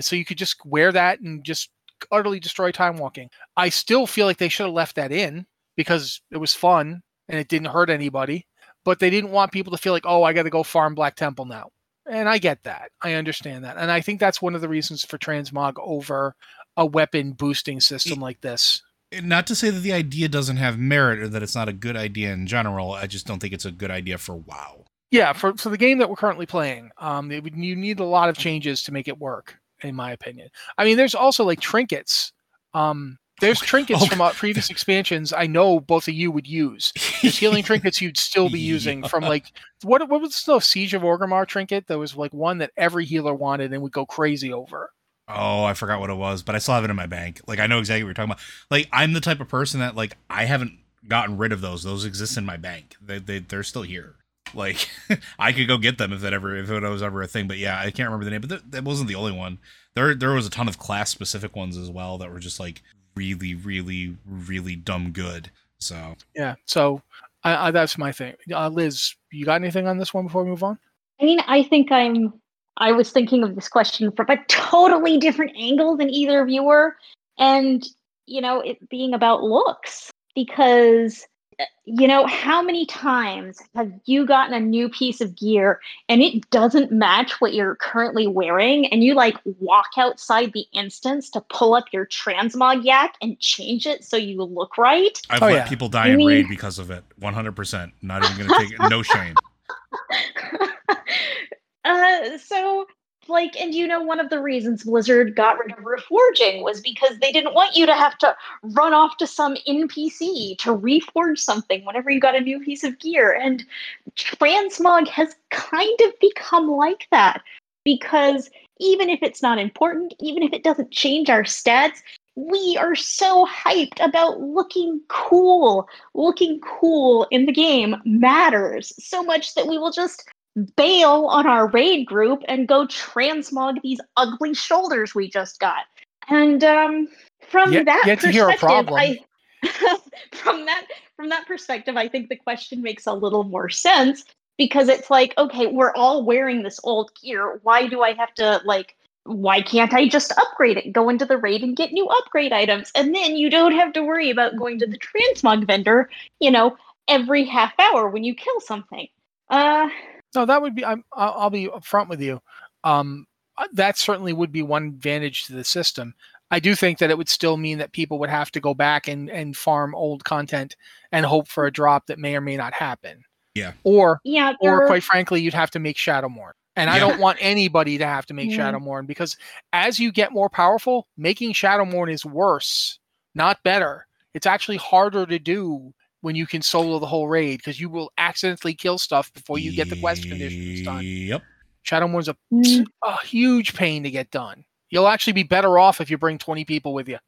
So you could just wear that and just utterly destroy time walking. I still feel like they should have left that in because it was fun and it didn't hurt anybody, but they didn't want people to feel like, oh, I got to go farm Black Temple now. And I get that. I understand that. And I think that's one of the reasons for transmog over a weapon boosting system like this. Not to say that the idea doesn't have merit or that it's not a good idea in general. I just don't think it's a good idea for WoW. Yeah, for the game that we're currently playing, you need a lot of changes to make it work, in my opinion. I mean, there's also like trinkets. There's trinkets from previous expansions I know both of you would use. There's healing trinkets you'd still be using from like, what was the Siege of Orgrimmar trinket? There was like one that every healer wanted and would go crazy over. Oh, I forgot what it was, but I still have it in my bank. Like, I know exactly what you're talking about. Like, I'm the type of person that, like, I haven't gotten rid of those. Those exist in my bank. They're still here. Like, I could go get them if it was ever a thing. But yeah, I can't remember the name. But that wasn't the only one. There was a ton of class specific ones as well that were just like really, really, really dumb good. So yeah. So I that's my thing. Liz, you got anything on this one before we move on? I mean, I think I was thinking of this question from a totally different angle than either of you were, and it being about looks, because. How many times have you gotten a new piece of gear and it doesn't match what you're currently wearing, and you like walk outside the instance to pull up your transmog yak and change it so you look right? I've let people die in raid because of it. 100%. Not even going to take it. No shame. One of the reasons Blizzard got rid of reforging was because they didn't want you to have to run off to some NPC to reforge something whenever you got a new piece of gear. And transmog has kind of become like that, because even if it's not important, even if it doesn't change our stats, we are so hyped about looking cool. Looking cool in the game matters so much that we will just bail on our raid group and go transmog these ugly shoulders we just got. And from that perspective, I think the question makes a little more sense, because it's like, okay, we're all wearing this old gear. Why can't I just upgrade it? Go into the raid and get new upgrade items, and then you don't have to worry about going to the transmog vendor, every half hour when you kill something. No, that would be. I'll be upfront with you. That certainly would be one advantage to the system. I do think that it would still mean that people would have to go back and farm old content and hope for a drop that may or may not happen. Yeah. Or quite frankly, you'd have to make Shadowmourne. And I don't want anybody to have to make Shadowmourne, because as you get more powerful, making Shadowmourne is worse, not better. It's actually harder to do when you can solo the whole raid, because you will accidentally kill stuff before you get the quest conditions done. Yep. Shadowmourne's a huge pain to get done. You'll actually be better off if you bring 20 people with you.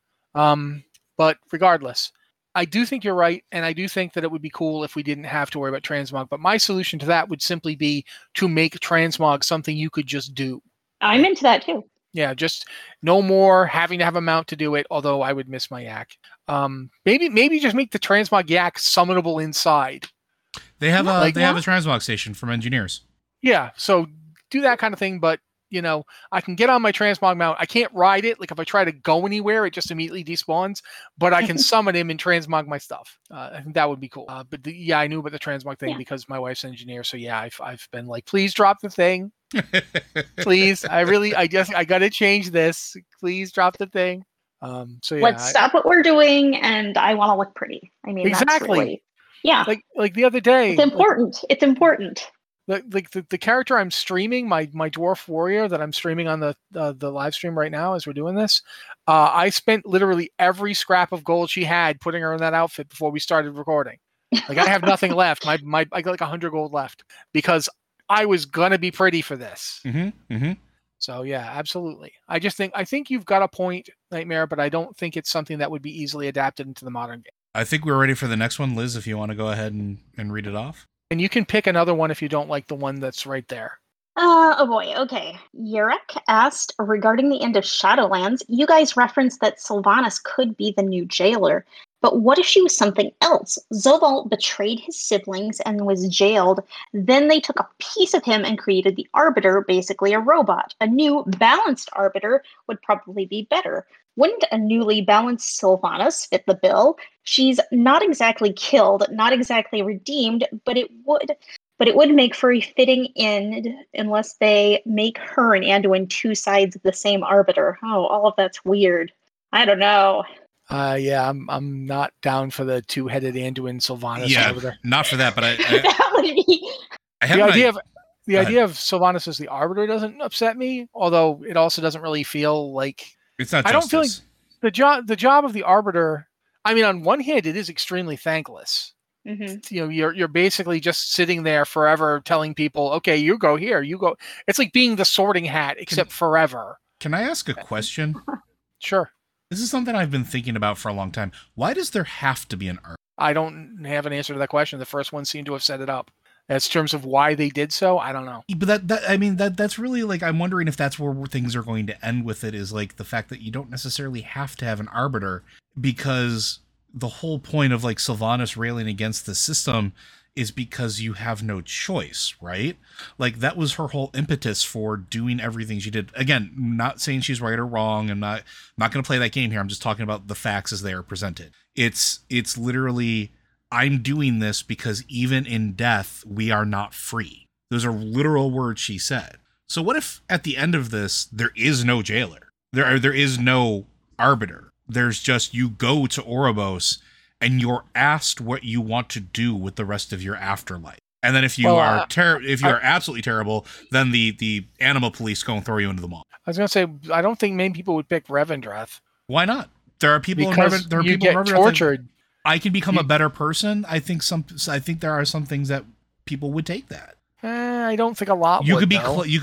But regardless, I do think you're right, and I do think that it would be cool if we didn't have to worry about transmog. But my solution to that would simply be to make transmog something you could just do. I'm into that too. Yeah, just no more having to have a mount to do it, although I would miss my yak. Maybe just make the transmog yak summonable inside. They have a transmog station from engineers. Yeah, so do that kind of thing, but I can get on my transmog mount. I can't ride it. Like if I try to go anywhere, it just immediately despawns, but I can summon him and transmog my stuff. I think that would be cool. But I knew about the transmog thing because my wife's an engineer. So yeah, I've been like, please drop the thing. Please. I got to change this. Please drop the thing. Let's stop what we're doing. And I want to look pretty. I mean, exactly. That's really, Like the other day. It's important. The character I'm streaming, my dwarf warrior that I'm streaming on the live stream right now as we're doing this, I spent literally every scrap of gold she had putting her in that outfit before we started recording. Like I have nothing left. I got like 100 gold left because I was gonna be pretty for this. Mm-hmm, mm-hmm. So yeah, absolutely. I think you've got a point, Nightmare, but I don't think it's something that would be easily adapted into the modern game. I think we're ready for the next one, Liz. If you want to go ahead and read it off. And you can pick another one if you don't like the one that's right there. Oh boy, okay. Yerek asked, regarding the end of Shadowlands, you guys referenced that Sylvanas could be the new jailer, but what if she was something else? Zobal betrayed his siblings and was jailed. Then they took a piece of him and created the Arbiter, basically a robot. A new, balanced Arbiter would probably be better. Wouldn't a newly balanced Sylvanas fit the bill? She's not exactly killed, not exactly redeemed, but it would make for a fitting end unless they make her and Anduin two sides of the same Arbiter. Oh, all of that's weird. I don't know. I'm not down for the two-headed Anduin Sylvanas Arbiter. Not for that, but that would be... The idea of Sylvanas as the Arbiter doesn't upset me, although it also doesn't really feel like... It's not justice. I don't feel like the job of the Arbiter. I mean, on one hand, it is extremely thankless. Mm-hmm. You're basically just sitting there forever telling people, okay, you go here, you go. It's like being the Sorting Hat, except forever. Can I ask a question? Sure. This is something I've been thinking about for a long time. Why does there have to be an Arbiter? I don't have an answer to that question. The first one seemed to have set it up. As terms of why they did so, I don't know. But that's really like, I'm wondering if that's where things are going to end with it, is like the fact that you don't necessarily have to have an Arbiter, because the whole point of like Sylvanas railing against the system is because you have no choice, right? Like that was her whole impetus for doing everything she did. Again, not saying she's right or wrong. I'm not going to play that game here. I'm just talking about the facts as they are presented. It's literally... I'm doing this because even in death, we are not free. Those are literal words she said. So what if at the end of this, there is no jailer? There is no Arbiter. There's just, you go to Oribos and you're asked what you want to do with the rest of your afterlife. And then if you are absolutely terrible, then the animal police go and throw you into the mall. I was going to say, I don't think many people would pick Revendreth. Why not? There are people because in Revendreth. There are people get in Revendreth tortured. I can become a better person. I think there are some things that people would take that. I don't think a lot. You could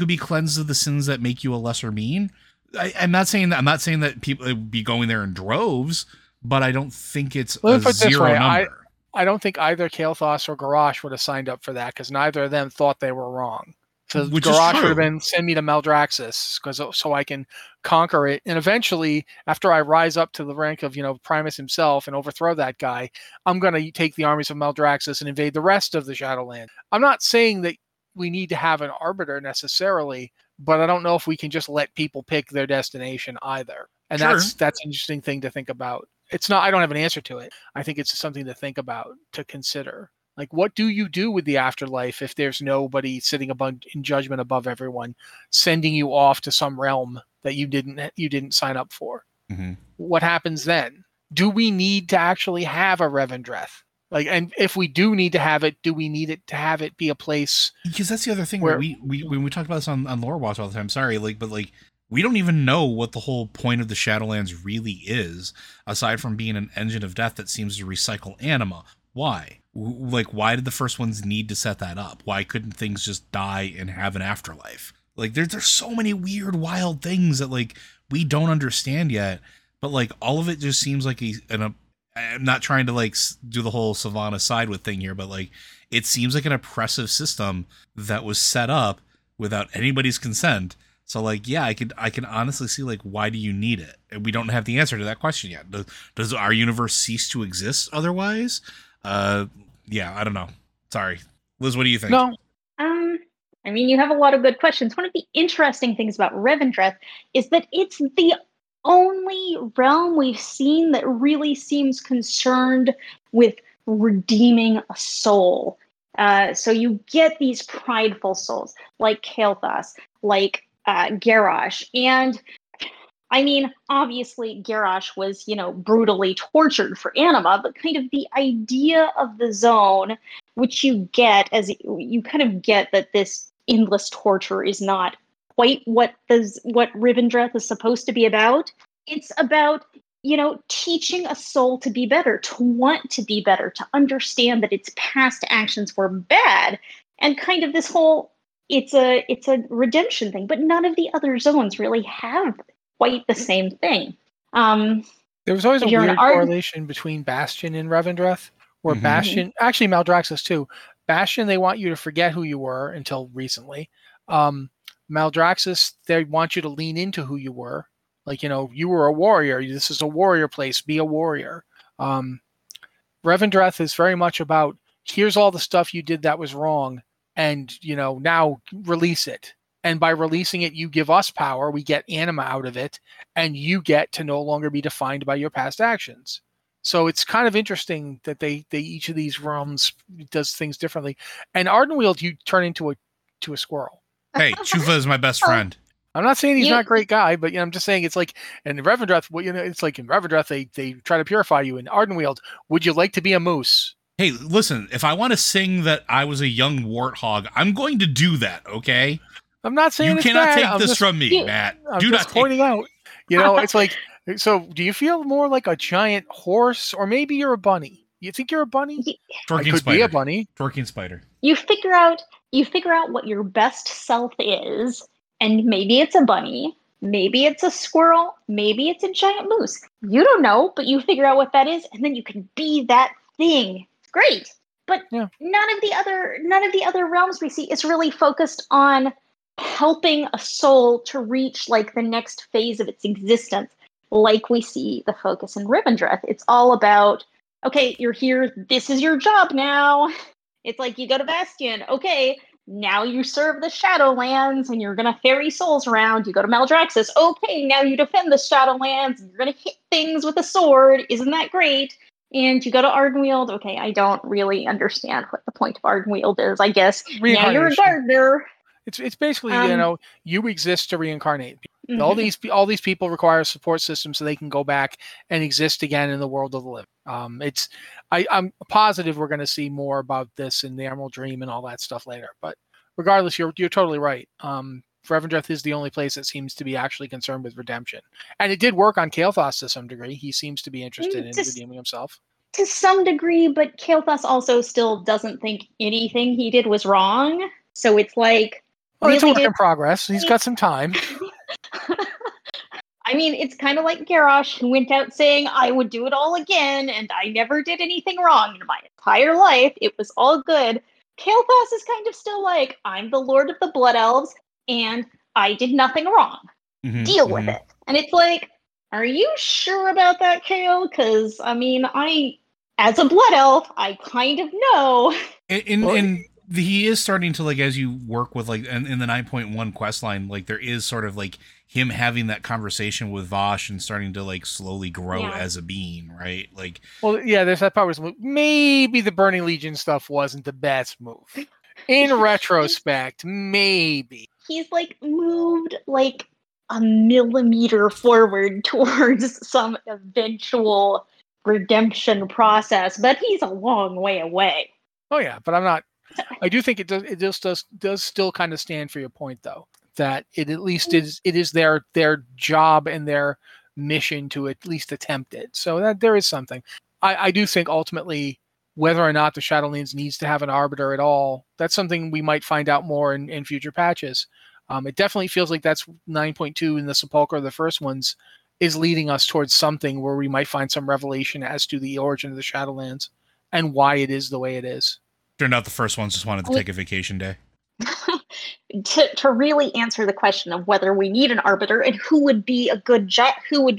be cleansed of the sins that make you a lesser mean. I'm not saying that people would be going there in droves, but I don't think it's a zero number. I don't think either Kael'thas or Garrosh would have signed up for that, because neither of them thought they were wrong. So Garrosh would have been, send me to Maldraxxus so I can conquer it. And eventually, after I rise up to the rank of Primus himself and overthrow that guy, I'm going to take the armies of Maldraxxus and invade the rest of the Shadowlands. I'm not saying that we need to have an Arbiter necessarily, but I don't know if we can just let people pick their destination either. And that's an interesting thing to think about. It's not. I don't have an answer to it. I think it's something to think about, to consider. Like, what do you do with the afterlife if there's nobody sitting in judgment above everyone, sending you off to some realm that you didn't sign up for? Mm-hmm. What happens then? Do we need to actually have a Revendreth? Like, and if we do need to have it, do we need it to have it be a place? Because that's the other thing where we when we talk about this on Lore Watch all the time. Sorry, like, but like, we don't even know what the whole point of the Shadowlands really is, aside from being an engine of death that seems to recycle anima. Why? Like, why did the first ones need to set that up? Why couldn't things just die and have an afterlife? Like, there's so many weird, wild things that like we don't understand yet. But like, all of it just seems like I'm not trying to like do the whole Sylvanas side with thing here, but like, it seems like an oppressive system that was set up without anybody's consent. So like, yeah, I can honestly see like, why do you need it? And we don't have the answer to that question yet. Does our universe cease to exist otherwise? Yeah, I don't know. Sorry, Liz, what do you think? No. I mean, you have a lot of good questions. One of the interesting things about Revendreth is that it's the only realm we've seen that really seems concerned with redeeming a soul. So you get these prideful souls like Kael'thas, like Garrosh. And I mean, obviously Garrosh was, brutally tortured for anima, but kind of the idea of the zone, which you get as you kind of get that this endless torture is not quite what Revendreth is supposed to be about. It's about, teaching a soul to be better, to want to be better, to understand that its past actions were bad, and kind of this whole it's a redemption thing. But none of the other zones really have quite the same thing. There was always a weird correlation between Bastion and Revendreth, where mm-hmm. Bastion, actually Maldraxxus too. Bastion, they want you to forget who you were until recently. Maldraxxus, they want you to lean into who you were. Like, you were a warrior. This is a warrior place. Be a warrior. Revendreth is very much about, here's all the stuff you did that was wrong. And, now release it. And by releasing it, you give us power. We get anima out of it. And you get to no longer be defined by your past actions. So it's kind of interesting that they each of these realms does things differently. And Ardenweald, you turn into a squirrel. Hey, Chufa is my best friend. I'm not saying he's not a great guy, but I'm just saying it's like in Revendreth. It's like in Revendreth they try to purify you. In Ardenweald, would you like to be a moose? Hey, listen, if I want to sing that I was a young warthog, I'm going to do that. Okay, I'm not saying you cannot take this from me, Matt. Do not pointing out. It's like, so do you feel more like a giant horse, or maybe you're a bunny? You think you're a bunny? Twerking could be a bunny. Twerking spider. You figure out what your best self is, and maybe it's a bunny, maybe it's a squirrel, maybe it's a giant moose. You don't know, but you figure out what that is, and then you can be that thing. It's great. But yeah. none of the other realms we see is really focused on helping a soul to reach like the next phase of its existence, like we see the focus in Revendreth. It's all about, okay, you're here, this is your job now. It's like you go to Bastion, okay, now you serve the Shadowlands and you're going to ferry souls around. You go to Maldraxxus, okay, now you defend the Shadowlands and you're going to hit things with a sword. Isn't that great? And you go to Ardenweald, okay, I don't really understand what the point of Ardenweald is, I guess. Now you're a gardener. It's basically, you exist to reincarnate. Mm-hmm. All these people require a support system so they can go back and exist again in the world of the living. I'm positive we're going to see more about this in the Emerald Dream and all that stuff later. But regardless, you're totally right. Revendreth is the only place that seems to be actually concerned with redemption, and it did work on Kael'thas to some degree. He seems to be interested in redeeming himself to some degree, but Kael'thas also still doesn't think anything he did was wrong. So it's like. Well, it's a work in progress. He's got some time. I mean, it's kind of like Garrosh, who went out saying, I would do it all again, and I never did anything wrong in my entire life. It was all good. Kael'thas is kind of still like, I'm the Lord of the Blood Elves, and I did nothing wrong. Mm-hmm, Deal with it. And it's like, are you sure about that, Kale? Because, I mean, as a Blood Elf, I kind of know. He is starting to, like, as you work with, like, in the 9.1 quest line, like, there is sort of, like, him having that conversation with Vosh and starting to, like, slowly grow as a being, right? Like, well, yeah, there's that part where maybe the Burning Legion stuff wasn't the best move. In retrospect, maybe. He's, like, moved, like, a millimeter forward towards some eventual redemption process, but he's a long way away. Oh yeah, but I'm not. I do think it just does still kind of stand for your point though, that it at least is, it is their job and their mission to at least attempt it. So that there is something. I do think ultimately whether or not the Shadowlands needs to have an arbiter at all, that's something we might find out more in future patches. It definitely feels like that's 9.2 in the Sepulchre, the first ones, is leading us towards something where we might find some revelation as to the origin of the Shadowlands and why it is the way it is. They're not the first ones just wanted to take a vacation day. to really answer the question of whether we need an arbiter and who would be a good fit for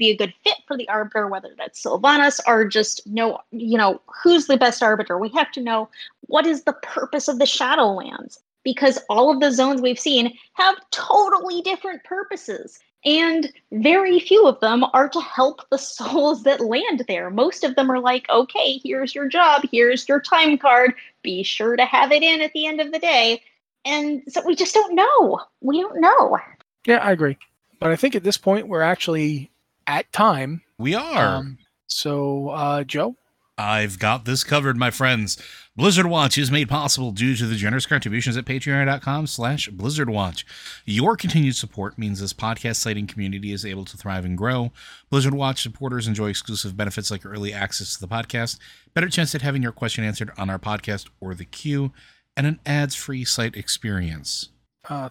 the arbiter, whether that's Sylvanas or just who's the best arbiter. We have to know what is the purpose of the Shadowlands, because all of the zones we've seen have totally different purposes. And very few of them are to help the souls that land there. Most of them are like, okay, here's your job, here's your time card, be sure to have it in at the end of the day. And so we just don't know. We don't know. Yeah, I agree. But I think at this point, we're actually at time. We are. So, Joe? I've got this covered, my friends. Blizzard Watch is made possible due to the generous contributions at patreon.com/BlizzardWatch. Your continued support means this podcast sighting community is able to thrive and grow. Blizzard Watch supporters enjoy exclusive benefits like early access to the podcast, better chance at having your question answered on our podcast or the queue, and an ads-free site experience.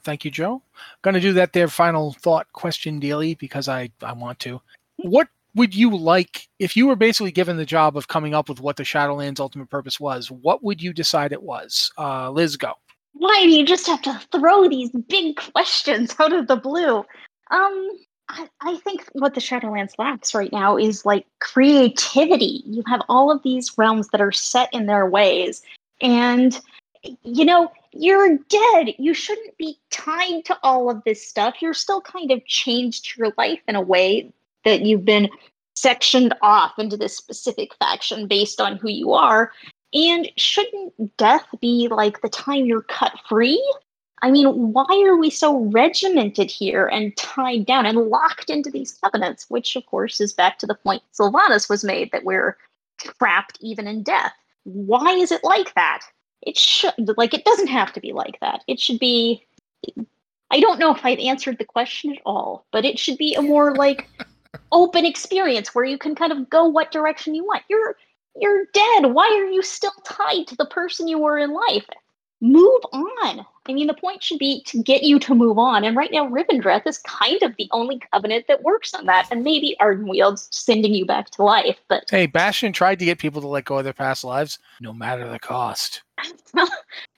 Thank you, Joe. Going to do that their final thought question daily because I want to. What would you like, if you were basically given the job of coming up with what the Shadowlands' ultimate purpose was, what would you decide it was? Liz, go. Why do you just have to throw these big questions out of the blue? I think what the Shadowlands lacks right now is like creativity. You have all of these realms that are set in their ways, and you're dead. You shouldn't be tied to all of this stuff. You're still kind of chained to your life in a way that you've been sectioned off into this specific faction based on who you are. And shouldn't death be like the time you're cut free? I mean, why are we so regimented here and tied down and locked into these covenants? Which, of course, is back to the point Sylvanas was made, that we're trapped even in death. Why is it like that? It should, like, it doesn't have to be like that. It should be, I don't know if I've answered the question at all, but it should be a more like open experience where you can kind of go what direction you want. You're dead. Why are you still tied to the person you were in life? Move on. I mean, the point should be to get you to move on. And right now, Revendreth is kind of the only covenant that works on that. And maybe Ardenweald's sending you back to life. But hey, Bastion tried to get people to let go of their past lives, no matter the cost.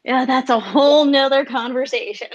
Yeah, that's a whole nother conversation.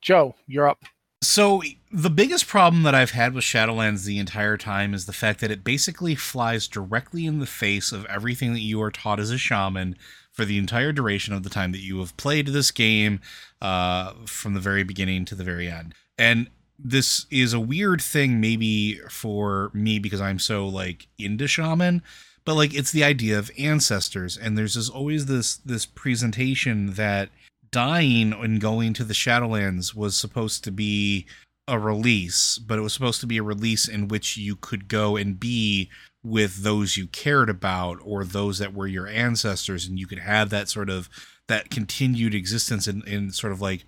Joe, you're up. So the biggest problem that I've had with Shadowlands the entire time is the fact that it basically flies directly in the face of everything that you are taught as a shaman for the entire duration of the time that you have played this game, from the very beginning to the very end. And this is a weird thing maybe for me because I'm so like into shaman, but like it's the idea of ancestors. And there's always this presentation that dying and going to the Shadowlands was supposed to be a release, but it was supposed to be a release in which you could go and be with those you cared about or those that were your ancestors, and you could have that sort of that continued existence in sort of like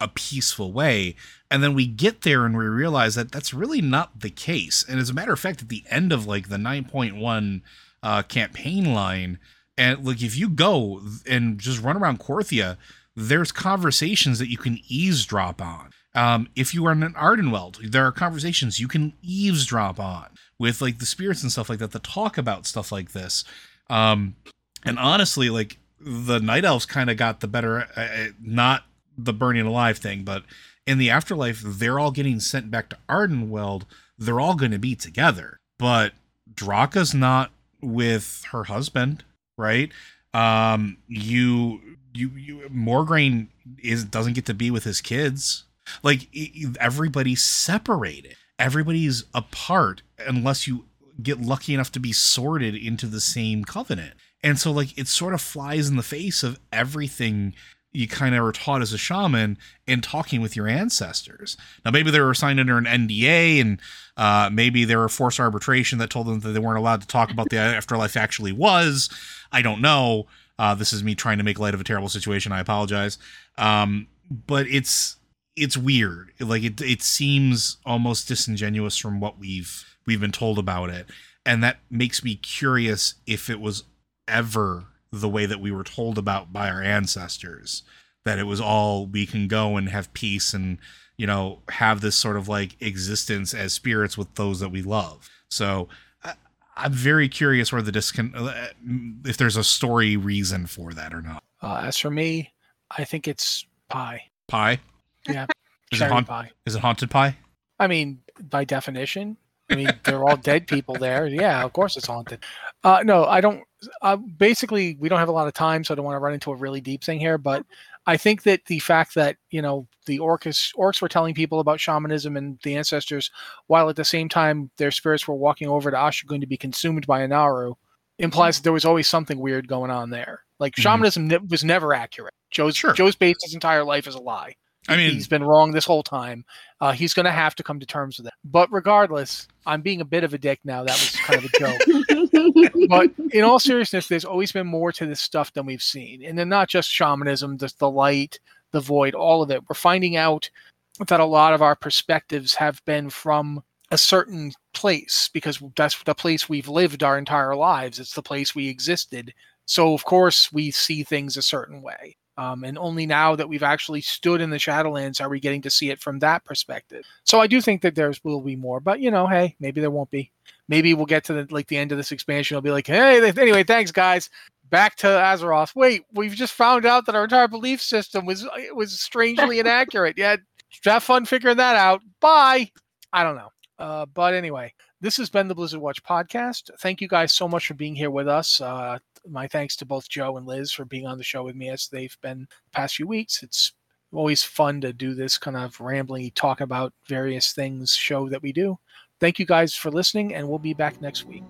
a peaceful way. And then we get there and we realize that that's really not the case. And as a matter of fact, at the end of like the 9.1 campaign line, and like if you go and just run around Corthia, there's conversations that you can eavesdrop on. If you are in an Ardenweald, there are conversations you can eavesdrop on with like the spirits and stuff like that, that talk about stuff like this. And honestly, like the Night Elves kind of got the better, not the burning alive thing, but in the afterlife, they're all getting sent back to Ardenweald. They're all going to be together, but Draka's not with her husband, right? Morgraine doesn't get to be with his kids. Like everybody's separated. Everybody's apart unless you get lucky enough to be sorted into the same covenant. And so like it sort of flies in the face of everything you kind of are taught as a shaman in talking with your ancestors. Now, maybe they were signed under an NDA, and maybe there were forced arbitration that told them that they weren't allowed to talk about the afterlife actually was. I don't know. This is me trying to make light of a terrible situation. I apologize. But it's weird. Like it seems almost disingenuous from what we've been told about it. And that makes me curious if it was ever the way that we were told about by our ancestors, that it was all we can go and have peace and, you know, have this sort of like existence as spirits with those that we love. So I'm very curious where the if there's a story reason for that or not. As for me, I think it's pie. Pie? Yeah. Pie. Is it haunted pie? I mean, by definition. I mean, they're all dead people there. Yeah, of course it's haunted. No, I don't. Basically, we don't have a lot of time, so I don't want to run into a really deep thing here. But I think that the fact that, you know, the orcs were telling people about shamanism and the ancestors, while at the same time their spirits were walking over to Ashugun to be consumed by Inaru, implies that there was always something weird going on there. Like, shamanism was never accurate. Joe's based his entire life as a lie. I mean, he's been wrong this whole time. He's going to have to come to terms with it. But regardless, I'm being a bit of a dick now. That was kind of a joke. But in all seriousness, there's always been more to this stuff than we've seen. And then not just shamanism, the light, the void, all of it. We're finding out that a lot of our perspectives have been from a certain place, because that's the place we've lived our entire lives. It's the place we existed. So, of course, we see things a certain way. And only now that we've actually stood in the Shadowlands are we getting to see it from that perspective. So I do think that there will be more, but, you know, hey, maybe there won't be. Maybe we'll get to the end of this expansion. It'll be like, hey, anyway, thanks, guys. Back to Azeroth. Wait, we've just found out that our entire belief system was strangely inaccurate. Yeah, have fun figuring that out. Bye. I don't know. But anyway, this has been the Blizzard Watch Podcast. Thank you guys so much for being here with us. My thanks to both Joe and Liz for being on the show with me as they've been the past few weeks. It's always fun to do this kind of rambling talk about various things show that we do. Thank you guys for listening, and we'll be back next week.